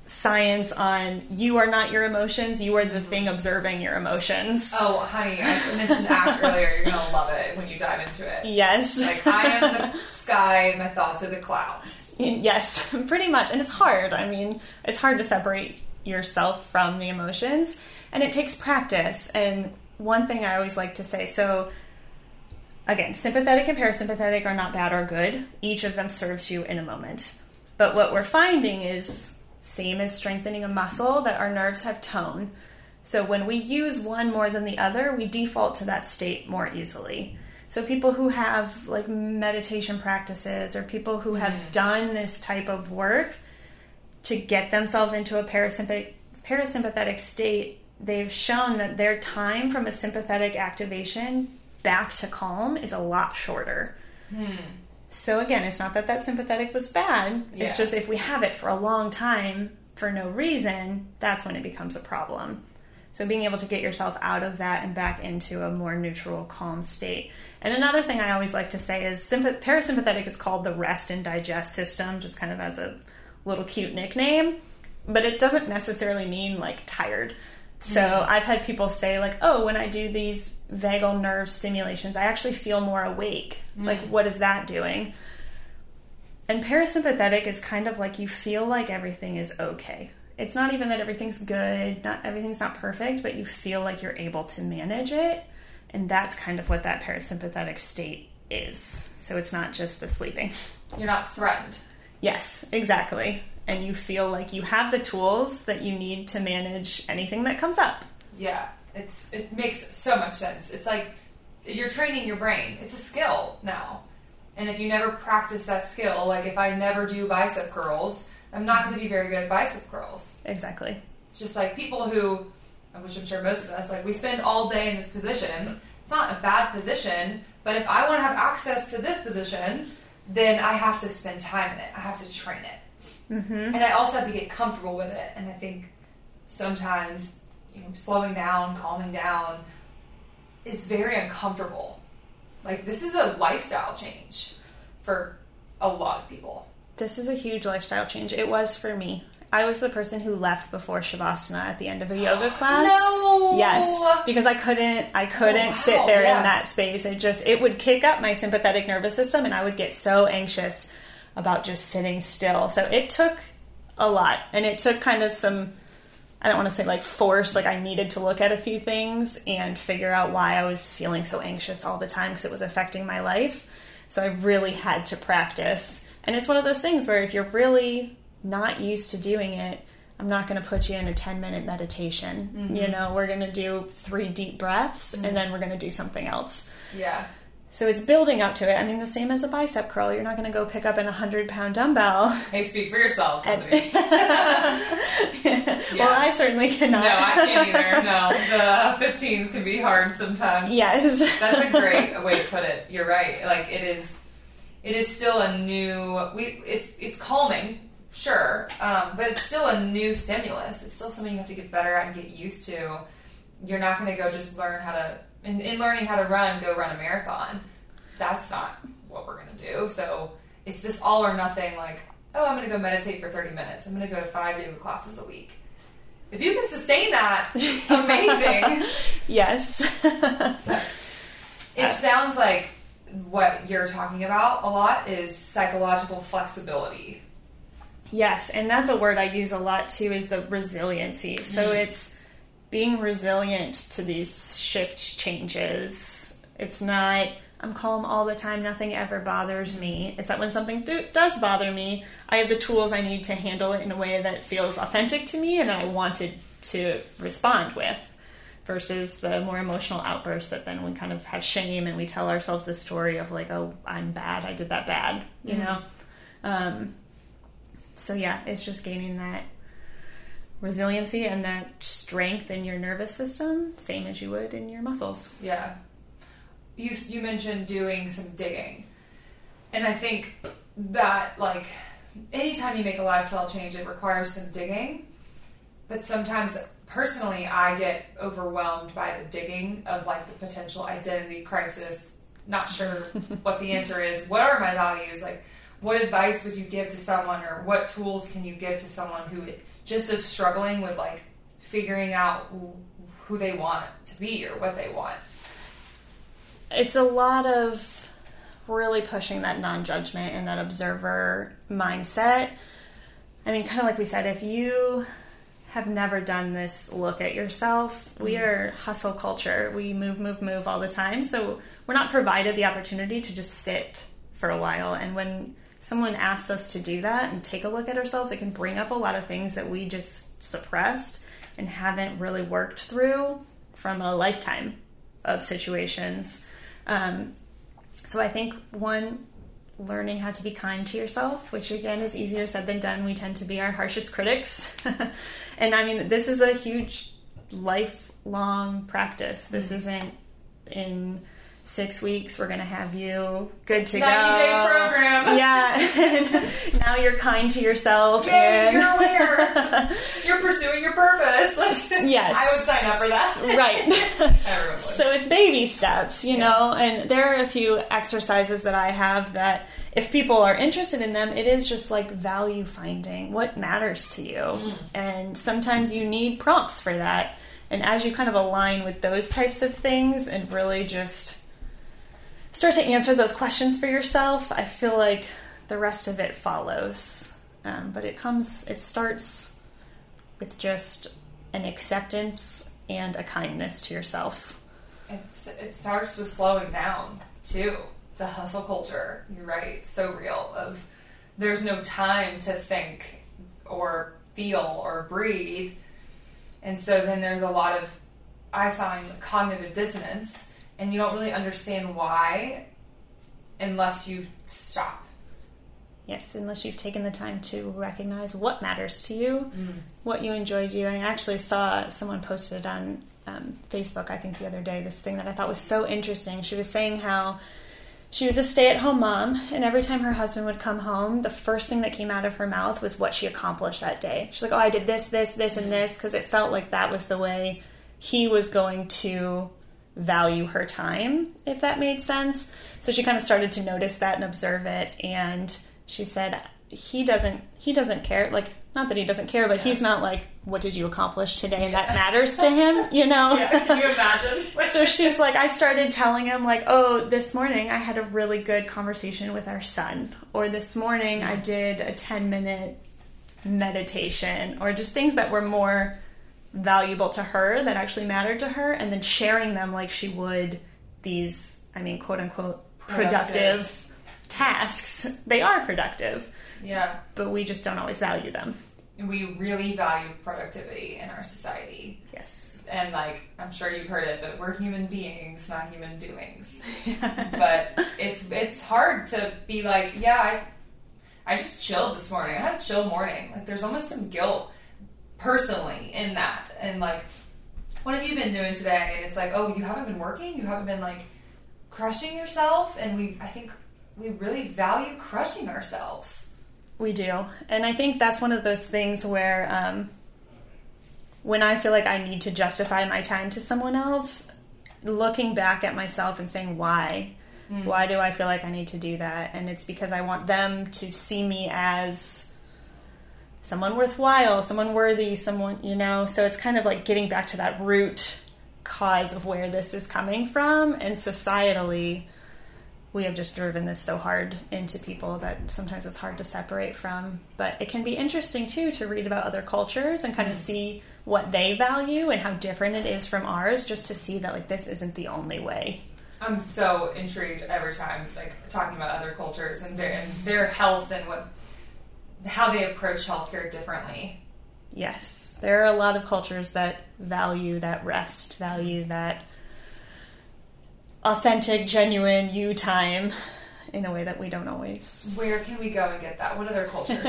science on you are not your emotions. You are the thing observing your emotions. Oh, honey, I mentioned ACT earlier. You're going to love it when you dive into it. Yes. Like, I am the sky and my thoughts are the clouds. Yes, pretty much. And it's hard. I mean, it's hard to separate yourself from the emotions. And it takes practice. And one thing I always like to say, so... Again, sympathetic and parasympathetic are not bad or good. Each of them serves you in a moment. But what we're finding is, same as strengthening a muscle, that our nerves have tone. So when we use one more than the other, we default to that state more easily. So people who have like meditation practices or people who have mm. done this type of work to get themselves into a parasympathetic, parasympathetic state, they've shown that their time from a sympathetic activation back to calm is a lot shorter. Mm. So again, it's not that that sympathetic was bad. Yeah. It's just if we have it for a long time for no reason, that's when it becomes a problem. So being able to get yourself out of that and back into a more neutral, calm state. And another thing I always like to say is sympath- parasympathetic is called the rest and digest system, just kind of as a little cute nickname. But it doesn't necessarily mean like tired. So mm-hmm. I've had people say like, oh, when I do these vagal nerve stimulations, I actually feel more awake. Mm-hmm. Like, what is that doing? And parasympathetic is kind of like you feel like everything is okay. It's not even that everything's good, not everything's not perfect, but you feel like you're able to manage it. And that's kind of what that parasympathetic state is. So it's not just the sleeping. You're not threatened. Yes, exactly. And you feel like you have the tools that you need to manage anything that comes up. Yeah, it's it makes so much sense. It's like you're training your brain. It's a skill now. And if you never practice that skill, like if I never do bicep curls, I'm not going to be very good at bicep curls. Exactly. It's just like people who, which I'm sure most of us, like we spend all day in this position. It's not a bad position, but if I want to have access to this position, then I have to spend time in it. I have to train it. Mm-hmm. And I also have to get comfortable with it. And I think sometimes, you know, slowing down, calming down is very uncomfortable. Like this is a lifestyle change for a lot of people. This is a huge lifestyle change. It was for me. I was the person who left before Shavasana at the end of a yoga class. No! Yes. Because I couldn't, I couldn't oh, wow. sit there yeah. in that space. It just, it would kick up my sympathetic nervous system and I would get so anxious about just sitting still. So it took a lot and it took kind of some, I don't want to say like force, like I needed to look at a few things and figure out why I was feeling so anxious all the time because it was affecting my life. So I really had to practice. And it's one of those things where if you're really not used to doing it, I'm not going to put you in a ten-minute meditation. Mm-hmm. You know, we're going to do three deep breaths, mm-hmm. and then we're going to do something else. Yeah. So it's building up to it. I mean, the same as a bicep curl. You're not going to go pick up an one hundred pound dumbbell. Hey, speak for yourselves. And- yeah. Well, I certainly cannot. No, I can't either. No, the fifteens can be hard sometimes. Yes. That's a great way to put it. You're right. Like, it is... It is still a new, we, it's it's calming, sure, um, but it's still a new stimulus. It's still something you have to get better at and get used to. You're not going to go just learn how to, in, in learning how to run, go run a marathon. That's not what we're going to do. So it's this all or nothing, like, oh, I'm going to go meditate for thirty minutes. I'm going to go to five yoga classes a week. If you can sustain that, amazing. Yes. It sounds like what you're talking about a lot is psychological flexibility. Yes, and that's a word I use a lot too, is the resiliency. So mm. it's being resilient to these shift changes. It's not, I'm calm all the time, nothing ever bothers me. It's that when something do, does bother me, I have the tools I need to handle it in a way that feels authentic to me and that I wanted to respond with. Versus the more emotional outbursts that then we kind of have shame and we tell ourselves the story of like, oh, I'm bad, I did that bad, you mm-hmm. know? Um, so yeah, it's just gaining that resiliency and that strength in your nervous system, same as you would in your muscles. Yeah. You, you mentioned doing some digging. And I think that like anytime you make a lifestyle change, it requires some digging, but sometimes personally, I get overwhelmed by the digging of like the potential identity crisis, not sure what the answer is. What are my values? Like, what advice would you give to someone or what tools can you give to someone who just is struggling with like figuring out who they want to be or what they want? It's a lot of really pushing that non-judgment and that observer mindset. I mean, kind of like we said, if you have never done this look at yourself. We are hustle culture. We move, move, move all the time. So we're not provided the opportunity to just sit for a while. And when someone asks us to do that and take a look at ourselves, it can bring up a lot of things that we just suppressed and haven't really worked through from a lifetime of situations. Um, So I think, one, learning how to be kind to yourself, which again is easier said than done. We tend to be our harshest critics. And I mean, this is a huge lifelong practice. This mm-hmm. isn't in six weeks, we're going to have you good to go. ninety day program. Yeah. Now you're kind to yourself. Yay, and you're aware. You're pursuing your purpose. Like, yes. I would sign up for that. Right. Everyone. So it's baby steps, you yeah. know, and there are a few exercises that I have that if people are interested in them, it is just like value finding what matters to you. Mm. And sometimes you need prompts for that. And as you kind of align with those types of things and really just start to answer those questions for yourself, I feel like the rest of it follows. Um, but it comes, it starts with just an acceptance and a kindness to yourself. It's, it starts with slowing down too. The hustle culture, you're right, so real. Of there's no time to think or feel or breathe, and so then there's a lot of, I find, cognitive dissonance. And you don't really understand why unless you stop. Yes, unless you've taken the time to recognize what matters to you, mm. what you enjoy doing. I actually saw someone posted on um, Facebook, I think the other day, this thing that I thought was so interesting. She was saying how she was a stay-at-home mom, and every time her husband would come home, the first thing that came out of her mouth was what she accomplished that day. She's like, oh, I did this, this, this, mm. and this, because it felt like that was the way he was going to value her time, if that made sense. So she kind of started to notice that and observe it, and she said he doesn't he doesn't care. Like, not that he doesn't care, but yeah. he's not like, what did you accomplish today? And yeah. that matters to him, you know? Yeah, can you imagine? So she's like, I started telling him like, oh, this morning I had a really good conversation with our son, or this morning I did a ten minute meditation, or just things that were more valuable to her, that actually mattered to her, and then sharing them like she would these, I mean, quote unquote, productive, productive tasks. They are productive. Yeah. But we just don't always value them. We really value productivity in our society. Yes. And like, I'm sure you've heard it, but we're human beings, not human doings. Yeah. But it's, it's hard to be like, yeah, I, I just chilled this morning. I had a chill morning. Like, there's almost some guilt personally in that, and like, what have you been doing today? And it's like, oh, you haven't been working, you haven't been like crushing yourself. And we I think we really value crushing ourselves. We do. And I think that's one of those things where um when I feel like I need to justify my time to someone else, looking back at myself and saying, why mm. why do I feel like I need to do that? And it's because I want them to see me as someone worthwhile, someone worthy, someone, you know. So it's kind of like getting back to that root cause of where this is coming from. And societally, we have just driven this so hard into people that sometimes it's hard to separate from. But it can be interesting, too, to read about other cultures and kind of see what they value and how different it is from ours, just to see that, like, this isn't the only way. I'm so intrigued every time, like, talking about other cultures and their, and their health and what... how they approach healthcare differently. Yes. There are a lot of cultures that value that rest, value that authentic, genuine you time in a way that we don't always. Where can we go and get that? What other cultures?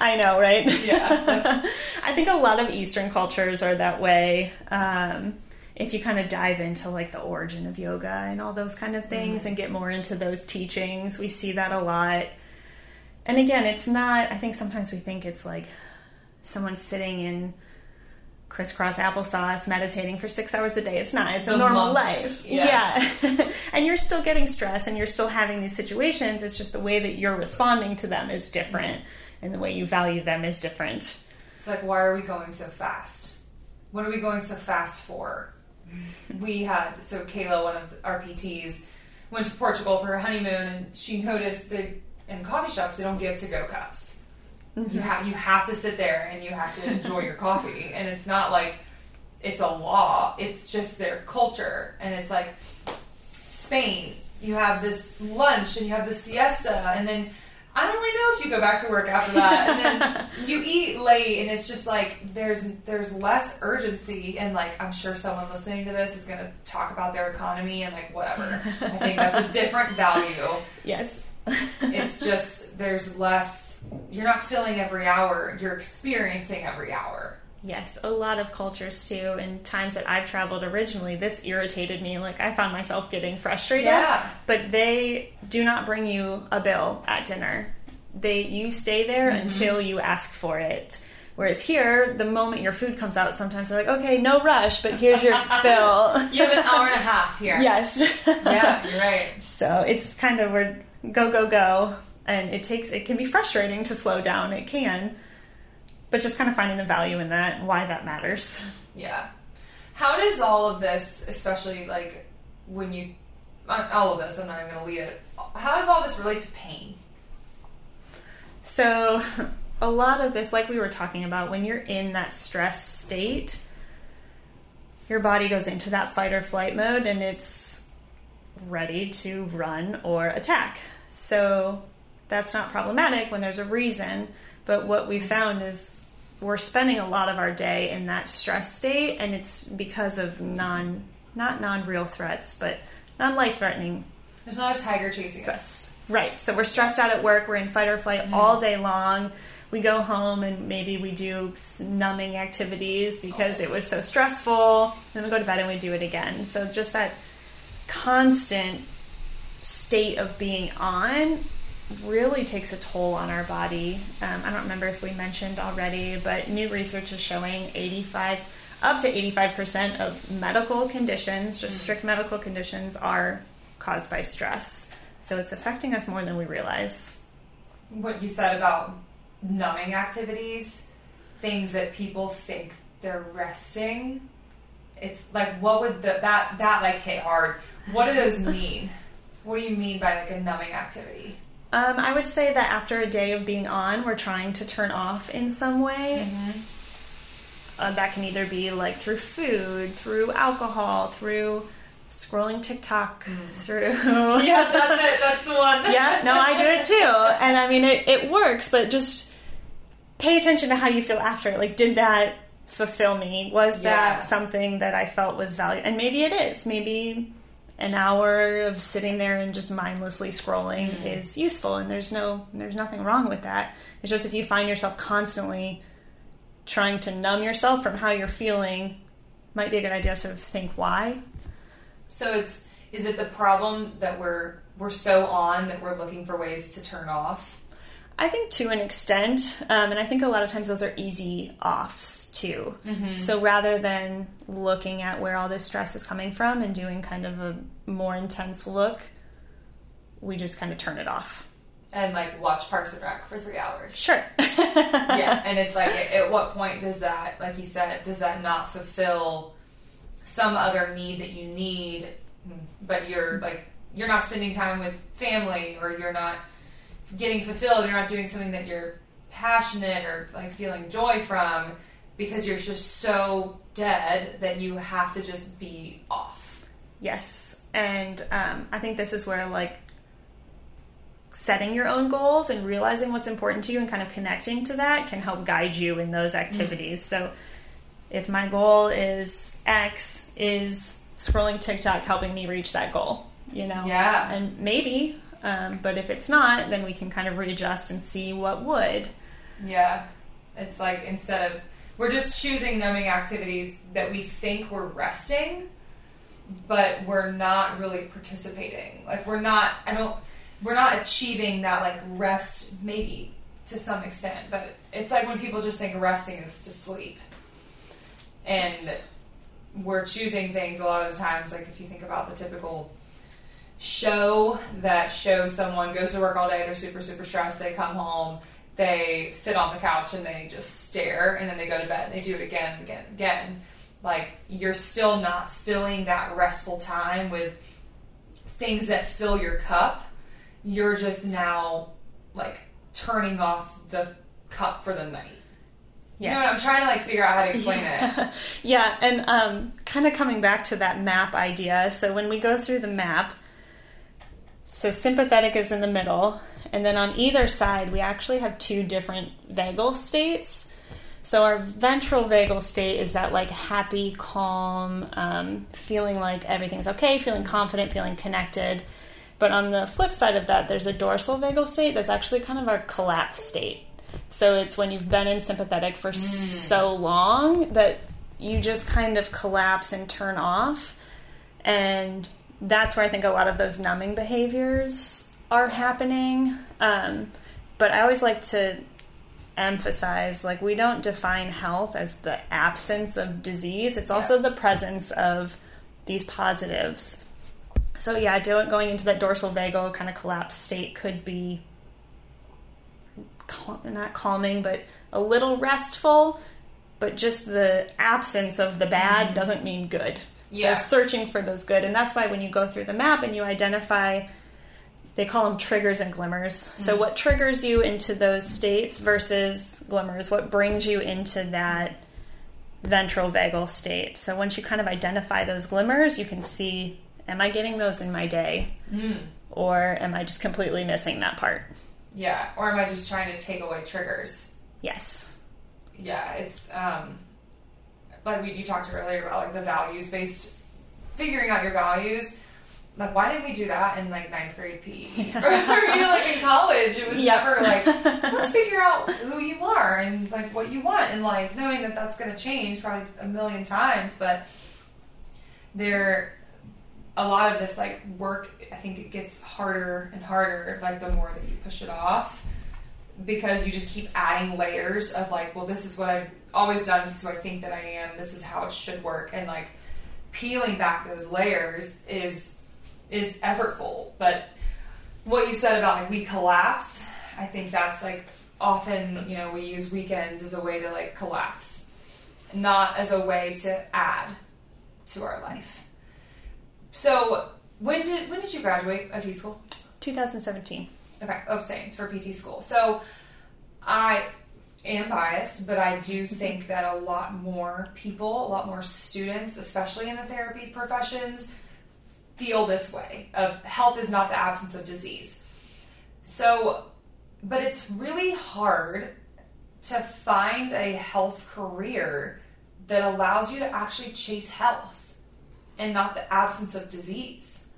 I know, right? Yeah. I think a lot of Eastern cultures are that way. Um, if you kind of dive into like the origin of yoga and all those kind of things mm-hmm. and get more into those teachings, we see that a lot. And again, it's not, I think sometimes we think it's like someone sitting in crisscross applesauce meditating for six hours a day. It's not. It's a normal life. Yeah. yeah. And you're still getting stress and you're still having these situations. It's just the way that you're responding to them is different and the way you value them is different. It's like, why are we going so fast? What are we going so fast for? We had, so Kayla, one of our P Ts, went to Portugal for her honeymoon, and she noticed that in coffee shops, they don't give to-go cups. Mm-hmm. You have you have to sit there and you have to enjoy your coffee. And it's not like it's a law. It's just their culture. And it's like Spain, you have this lunch and you have the siesta. And then I don't really know if you go back to work after that. And then you eat late, and it's just like there's there's less urgency. And like I'm sure someone listening to this is going to talk about their economy and like whatever. I think that's a different value. Yes. It's just there's less. You're not filling every hour. You're experiencing every hour. Yes, a lot of cultures too. And times that I've traveled originally, this irritated me. Like I found myself getting frustrated. Yeah. But they do not bring you a bill at dinner. They you stay there mm-hmm. until you ask for it. Whereas here, the moment your food comes out, sometimes they're like, okay, no rush, but here's your bill. You have an hour and a half here. Yes. Yeah, you're right. So it's kind of we're go go go, and it takes it can be frustrating to slow down. It can. But just kind of finding the value in that and why that matters. Yeah. How does all of this, especially like when you, all of this, I'm not even going to lead it. How does all this relate to pain? So a lot of this, like we were talking about, when you're in that stress state, your body goes into that fight or flight mode and it's ready to run or attack. So that's not problematic when there's a reason. But what we found is we're spending a lot of our day in that stress state, and it's because of non, not non-real threats, but non-life-threatening. There's not a tiger chasing us. Right. So we're stressed out at work. We're in fight or flight mm. all day long. We go home, and maybe we do numbing activities because oh. it was so stressful. Then we go to bed, and we do it again. So just that constant state of being on really takes a toll on our body. Um, I don't remember if we mentioned already, but new research is showing eighty-five, up to eighty-five percent of medical conditions, just strict medical conditions, are caused by stress. So it's affecting us more than we realize. What you said about numbing activities, things that people think they're resting, it's like, what would the, that, that like hit hard. What do those mean? What do you mean by like a numbing activity? Um, I would say that after a day of being on, we're trying to turn off in some way. Mm-hmm. Uh, that can either be like through food, through alcohol, through scrolling TikTok, mm. through... Yeah, that's it. That's the one. Yeah, no, I do it too. And I mean, it, it works, but just pay attention to how you feel after it. Like, did that fulfill me? Was yeah. that something that I felt was valuable? And maybe it is. Maybe an hour of sitting there and just mindlessly scrolling mm. is useful, and there's no, there's nothing wrong with that. It's just if you find yourself constantly trying to numb yourself from how you're feeling, might be a good idea to think why. So it's, is it the problem that we're, we're so on that we're looking for ways to turn off? I think to an extent, um, and I think a lot of times those are easy offs too. Mm-hmm. So rather than looking at where all this stress is coming from and doing kind of a more intense look, we just kind of turn it off. And like watch Parks and Rec for three hours. Sure. Yeah, and it's like at, at what point does that, like you said, does that not fulfill some other need that you need, but you're like, you're not spending time with family, or you're not getting fulfilled, you're not doing something that you're passionate or like feeling joy from, because you're just so dead that you have to just be off. Yes. And um, I think this is where like setting your own goals and realizing what's important to you and kind of connecting to that can help guide you in those activities. Mm-hmm. So if my goal is X, is scrolling TikTok helping me reach that goal, you know? Yeah. And maybe... Um, but if it's not, then we can kind of readjust and see what would. Yeah. It's like instead of... We're just choosing numbing activities that we think we're resting, but we're not really participating. Like, we're not... I don't... We're not achieving that, like, rest, maybe, to some extent. But it's like when people just think resting is to sleep. And we're choosing things a lot of the times. Like, if you think about the typical... show that shows someone goes to work all day, they're super, super stressed, they come home, they sit on the couch and they just stare, and then they go to bed and they do it again, again, again. Like, you're still not filling that restful time with things that fill your cup. You're just now, like, turning off the cup for the night. Yeah. You know what, I'm trying to, like, figure out how to explain yeah. it. Yeah, and um, kind of coming back to that map idea. So when we go through the map... So sympathetic is in the middle. And then on either side, we actually have two different vagal states. So our ventral vagal state is that like happy, calm, um, feeling like everything's okay, feeling confident, feeling connected. But on the flip side of that, there's a dorsal vagal state that's actually kind of our collapse state. So it's when you've been in sympathetic for mm. so long that you just kind of collapse and turn off. And that's where I think a lot of those numbing behaviors are happening. Um, but I always like to emphasize, like, we don't define health as the absence of disease. It's also yeah. the presence of these positives. So yeah, going into that dorsal vagal kind of collapse state could be cal- not calming, but a little restful, but just the absence of the bad doesn't mean good. Yeah. So searching for those good. And that's why when you go through the map and you identify, they call them triggers and glimmers. Mm-hmm. So what triggers you into those states versus glimmers, what brings you into that ventral vagal state. So once you kind of identify those glimmers, you can see, am I getting those in my day? Mm. Or am I just completely missing that part? Yeah. Or am I just trying to take away triggers? Yes. Yeah. It's, um, like we, you talked earlier about like the values based, figuring out your values. Like, why didn't we do that in like ninth grade P E? Yeah. Or, you know, like in college, it was yep. never like, let's figure out who you are and like what you want in life, knowing that that's going to change probably a million times, but there, a lot of this, like, work, I think it gets harder and harder, like, the more that you push it off, because you just keep adding layers of, like, well, this is what I've always done, this is who I think that I am, this is how it should work, and, like, peeling back those layers is, is effortful, but what you said about, like, we collapse, I think that's, like, often, you know, we use weekends as a way to, like, collapse, not as a way to add to our life. So when did when did you graduate O T school? twenty seventeen. Okay, oh, same for P T school. So I am biased, but I do think that a lot more people, a lot more students, especially in the therapy professions, feel this way of health is not the absence of disease. So, but it's really hard to find a health career that allows you to actually chase health and not the absence of disease.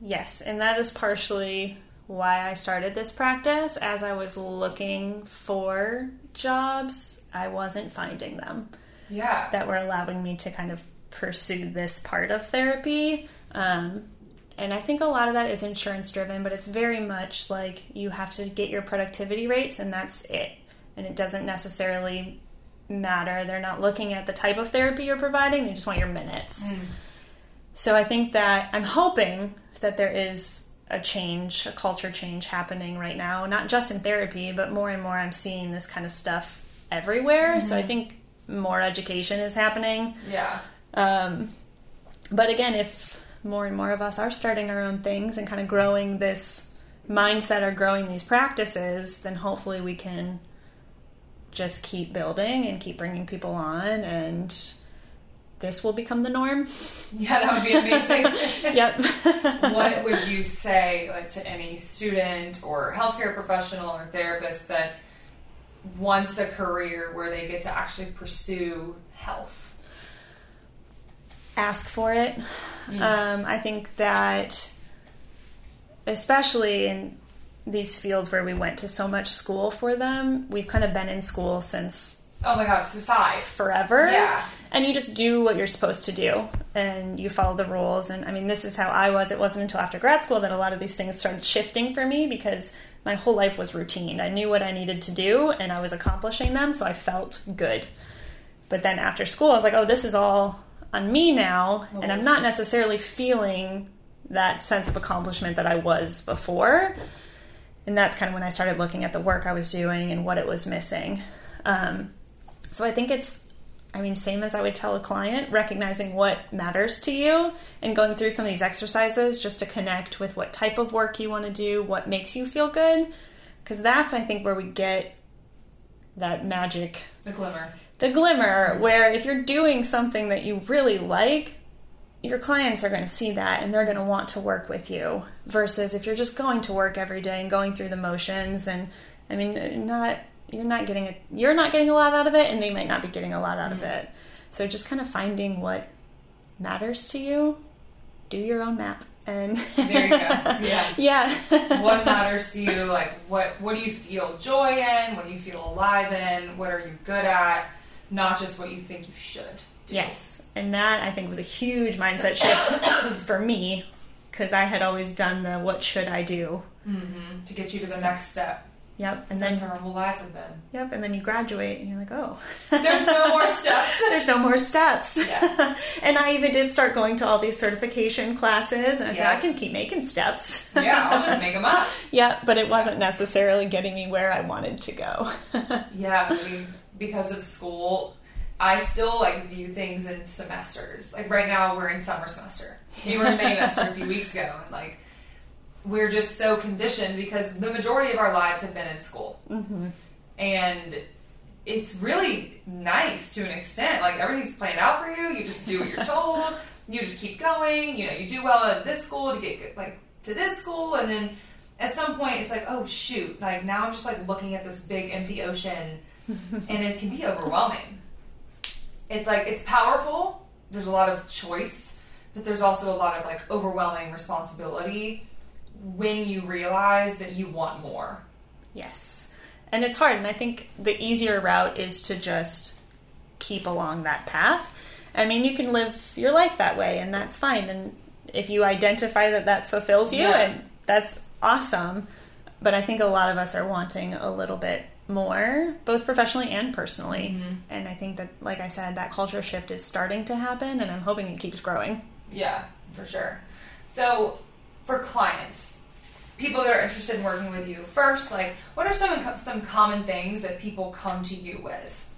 Yes, and that is partially why I started this practice. As I was looking for jobs, I wasn't finding them. Yeah. That were allowing me to kind of pursue this part of therapy. Um, and I think a lot of that is insurance driven, but it's very much like you have to get your productivity rates and that's it. And it doesn't necessarily matter. They're not looking at the type of therapy you're providing. They just want your minutes. Mm. So I think that I'm hoping that there is a change, a culture change happening right now, not just in therapy, but more and more I'm seeing this kind of stuff everywhere. Mm-hmm. So I think more education is happening. Yeah. Um, but again, if more and more of us are starting our own things and kind of growing this mindset or growing these practices, then hopefully we can just keep building and keep bringing people on, and this will become the norm. Yeah, that would be amazing. Yep. What would you say, like, to any student or healthcare professional or therapist that wants a career where they get to actually pursue health? Ask for it. Mm. Um, I think that especially in these fields where we went to so much school for them, we've kind of been in school since... Oh my God, five. Forever. Yeah. And you just do what you're supposed to do and you follow the rules. And I mean, this is how I was. It wasn't until after grad school that a lot of these things started shifting for me, because my whole life was routine. I knew what I needed to do and I was accomplishing them. So I felt good. But then after school, I was like, oh, this is all on me now. Oh, and I'm not necessarily feeling that sense of accomplishment that I was before. And that's kind of when I started looking at the work I was doing and what it was missing. Um, So I think it's, I mean, same as I would tell a client, recognizing what matters to you and going through some of these exercises just to connect with what type of work you want to do, what makes you feel good. Because that's, I think, where we get that magic. The glimmer. The glimmer, where if you're doing something that you really like, your clients are going to see that and they're going to want to work with you, versus if you're just going to work every day and going through the motions. And I mean, not you're not getting a, you're not getting a lot out of it, and they might not be getting a lot out mm-hmm. of it. So just kind of finding what matters to you. Do your own map. And there you go. Yeah. Yeah. What matters to you? Like, what, what do you feel joy in? What do you feel alive in? What are you good at? Not just what you think you should do. Yes. And that, I think, was a huge mindset shift for me, because I had always done the what should I do mm-hmm. to get you to the next step. Yep. And then that's our whole lives have been. Yep. And then you graduate and you're like, oh. There's no more steps. There's no more steps. Yeah. And I even did start going to all these certification classes, and I yeah. said, I can keep making steps. Yeah, I'll just make them up. Yeah, but it wasn't necessarily getting me where I wanted to go. Yeah, I mean, because of school, I still like view things in semesters. Like right now we're in summer semester. We were in May semester a few weeks ago, and like we're just so conditioned because the majority of our lives have been in school. Mm-hmm. And it's really nice to an extent. Like, everything's planned out for you. You just do what you're told. You just keep going. You know, you do well at this school to get good, like to this school. And then at some point it's like, oh shoot. Like, now I'm just like looking at this big empty ocean, and it can be overwhelming. It's like, it's powerful. There's a lot of choice, but there's also a lot of like overwhelming responsibility when you realize that you want more. Yes. And it's hard. And I think the easier route is to just keep along that path. I mean, you can live your life that way, and that's fine. And if you identify that that fulfills you, yeah. and that's awesome. But I think a lot of us are wanting a little bit more, both professionally and personally. Mm-hmm. And I think that, like I said, that culture shift is starting to happen, and I'm hoping it keeps growing. Yeah, for sure. So for clients, people that are interested in working with you first, like, what are some some common things that people come to you with?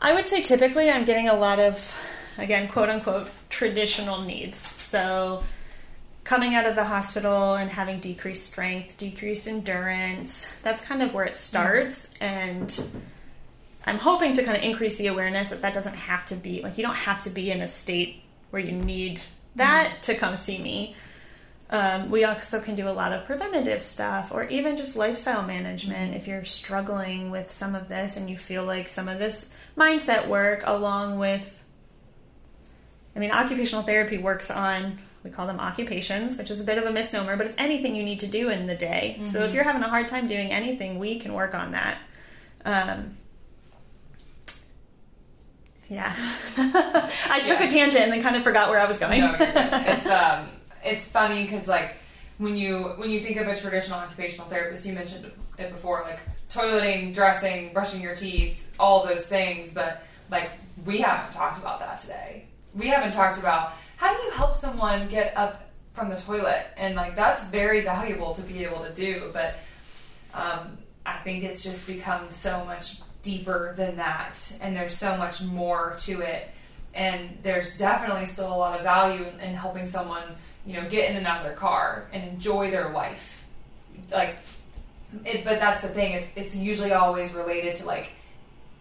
I would say typically I'm getting a lot of, again, quote-unquote, traditional needs. So coming out of the hospital and having decreased strength, decreased endurance, that's kind of where it starts. Mm-hmm. And I'm hoping to kind of increase the awareness that that doesn't have to be, like, you don't have to be in a state where you need that mm-hmm. to come see me. Um, we also can do a lot of preventative stuff, or even just lifestyle management. If you're struggling with some of this and you feel like some of this mindset work, along with, I mean, occupational therapy works on, we call them occupations, which is a bit of a misnomer, but it's anything you need to do in the day. Mm-hmm. So if you're having a hard time doing anything, we can work on that. Um, yeah. I took yeah. a tangent and then kind of forgot where I was going. No, it's, um... It's funny because, like, when you when you think of a traditional occupational therapist, you mentioned it before, like, toileting, dressing, brushing your teeth, all those things. But, like, we haven't talked about that today. We haven't talked about how do you help someone get up from the toilet? And, like, that's very valuable to be able to do. But um, I think it's just become so much deeper than that. And there's so much more to it. And there's definitely still a lot of value in, in helping someone, you know, get in and out of their car and enjoy their life. Like, it, but that's the thing. It's, it's usually always related to, like,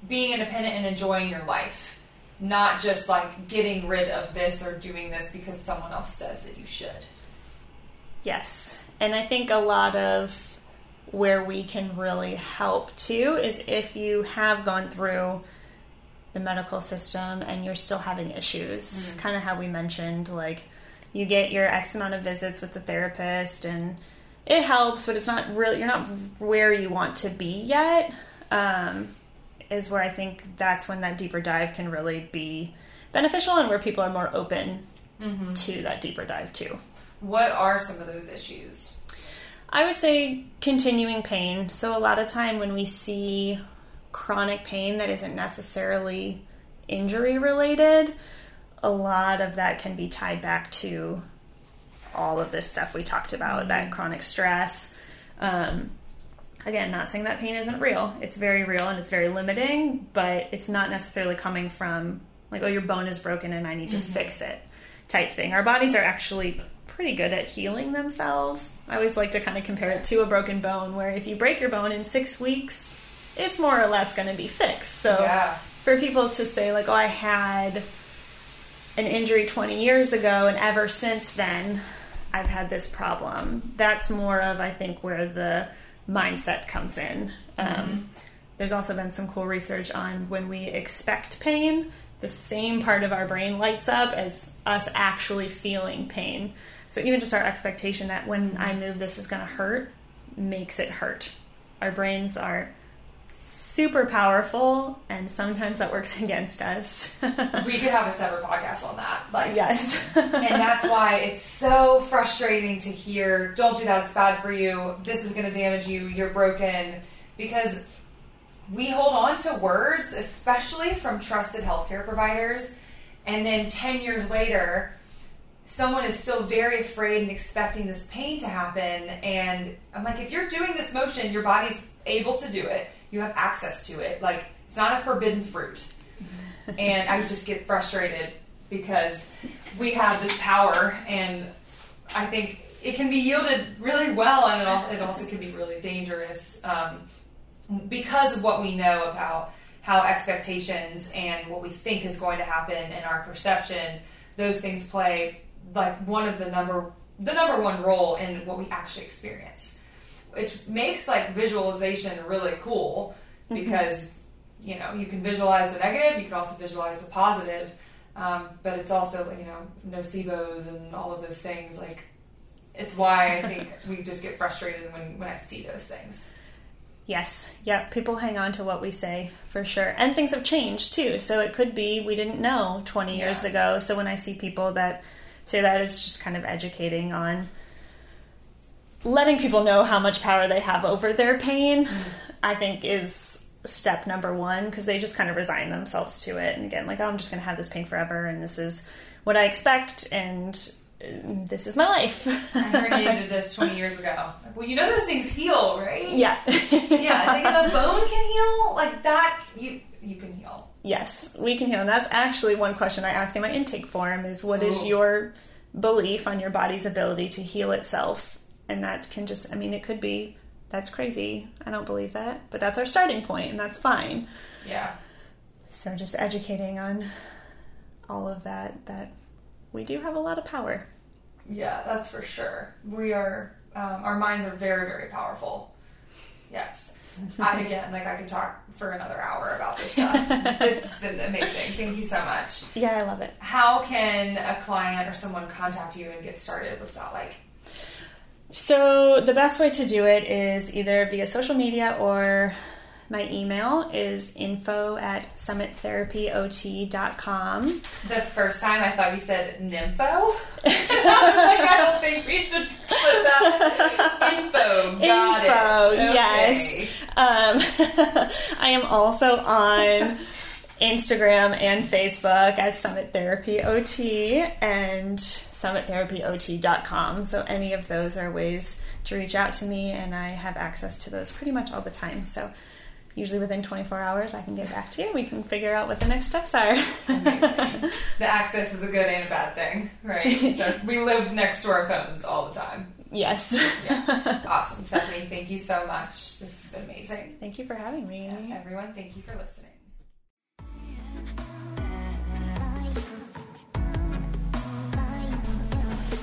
being independent and enjoying your life, not just, like, getting rid of this or doing this because someone else says that you should. Yes. And I think a lot of where we can really help, too, is if you have gone through the medical system and you're still having issues. Mm-hmm. Kind of how we mentioned, like, you get your X amount of visits with the therapist, and it helps, but it's not really, you're not where you want to be yet, um, is where I think that's when that deeper dive can really be beneficial, and where people are more open mm-hmm. to that deeper dive too. What are some of those issues? I would say continuing pain. So a lot of time when we see chronic pain that isn't necessarily injury related, a lot of that can be tied back to all of this stuff we talked about, mm-hmm. that chronic stress. Um, again, not saying that pain isn't real. It's very real and it's very limiting, but it's not necessarily coming from, like, oh, your bone is broken and I need mm-hmm. to fix it type thing. Our bodies are actually pretty good at healing themselves. I always like to kind of compare it to a broken bone, where if you break your bone in six weeks, it's more or less going to be fixed. So yeah. for people to say, like, oh, I had an injury twenty years ago, and ever since then, I've had this problem. That's more of, I think, where the mindset comes in. Mm-hmm. Um, there's also been some cool research on when we expect pain, the same part of our brain lights up as us actually feeling pain. So even just our expectation that when I move, this is going to hurt, makes it hurt. Our brains are super powerful, and sometimes that works against us. We could have a separate podcast on that. Like, yes. And that's why it's so frustrating to hear, don't do that, it's bad for you, this is going to damage you, you're broken, because we hold on to words, especially from trusted healthcare providers, and then ten years later, someone is still very afraid and expecting this pain to happen. And I'm like, if you're doing this motion, your body's able to do it. You have access to it. Like, it's not a forbidden fruit. And I just get frustrated because we have this power, and I think it can be yielded really well, and it also can be really dangerous um, because of what we know about how expectations and what we think is going to happen and our perception, those things play like one of the number the number one role in what we actually experience, which makes like visualization really cool because mm-hmm. you know, you can visualize the negative, you can also visualize the positive, um, but it's also, you know, nocebos and all of those things. Like, it's why I think we just get frustrated when, when I see those things. Yes. Yep. People hang on to what we say for sure. And things have changed too. So it could be we didn't know twenty yeah. years ago. So when I see people that say that, it's just kind of educating on letting people know how much power they have over their pain, mm-hmm. I think is step number one, because they just kind of resign themselves to it. And again, like, oh, I'm just going to have this pain forever, and this is what I expect, and this is my life. I herniated a disc twenty years ago. Well, you know those things heal, right? Yeah. Yeah. Like, if a bone can heal, like that, you you can heal. Yes, we can heal. And that's actually one question I ask in my intake form is, what Ooh. Is your belief on your body's ability to heal itself? And that can just, I mean, it could be, that's crazy, I don't believe that. But that's our starting point, and that's fine. Yeah. So just educating on all of that, that we do have a lot of power. Yeah, that's for sure. We are, um, our minds are very, very powerful. Yes. I, again, like, I could talk for another hour about this stuff. This has been amazing. Thank you so much. Yeah, I love it. How can a client or someone contact you and get started? What's that like? So the best way to do it is either via social media, or my email is info at summit therapy o t dot com. The first time I thought you said nympho. I was like, I don't think we should put that. Info. Got info, it. Okay. Yes. Um, I am also on Instagram and Facebook as Summit Therapy O T and summit therapy o t dot com. So any of those are ways to reach out to me, and I have access to those pretty much all the time. So usually within twenty-four hours, I can get back to you. We can figure out what the next steps are. The access is a good and a bad thing, right? So we live next to our phones all the time. Yes. Yeah. Awesome. Stephanie, thank you so much. This has been amazing. Thank you for having me. Yeah, everyone, thank you for listening.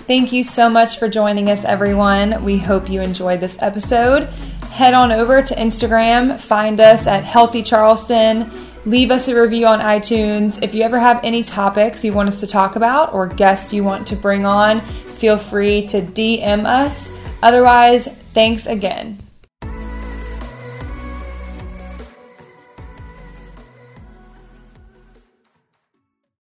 Thank you so much for joining us, everyone. We hope you enjoyed this episode. Head on over to Instagram, find us at Healthy Charleston, leave us a review on iTunes. If you ever have any topics you want us to talk about or guests you want to bring on, feel free to D M us. Otherwise, thanks again.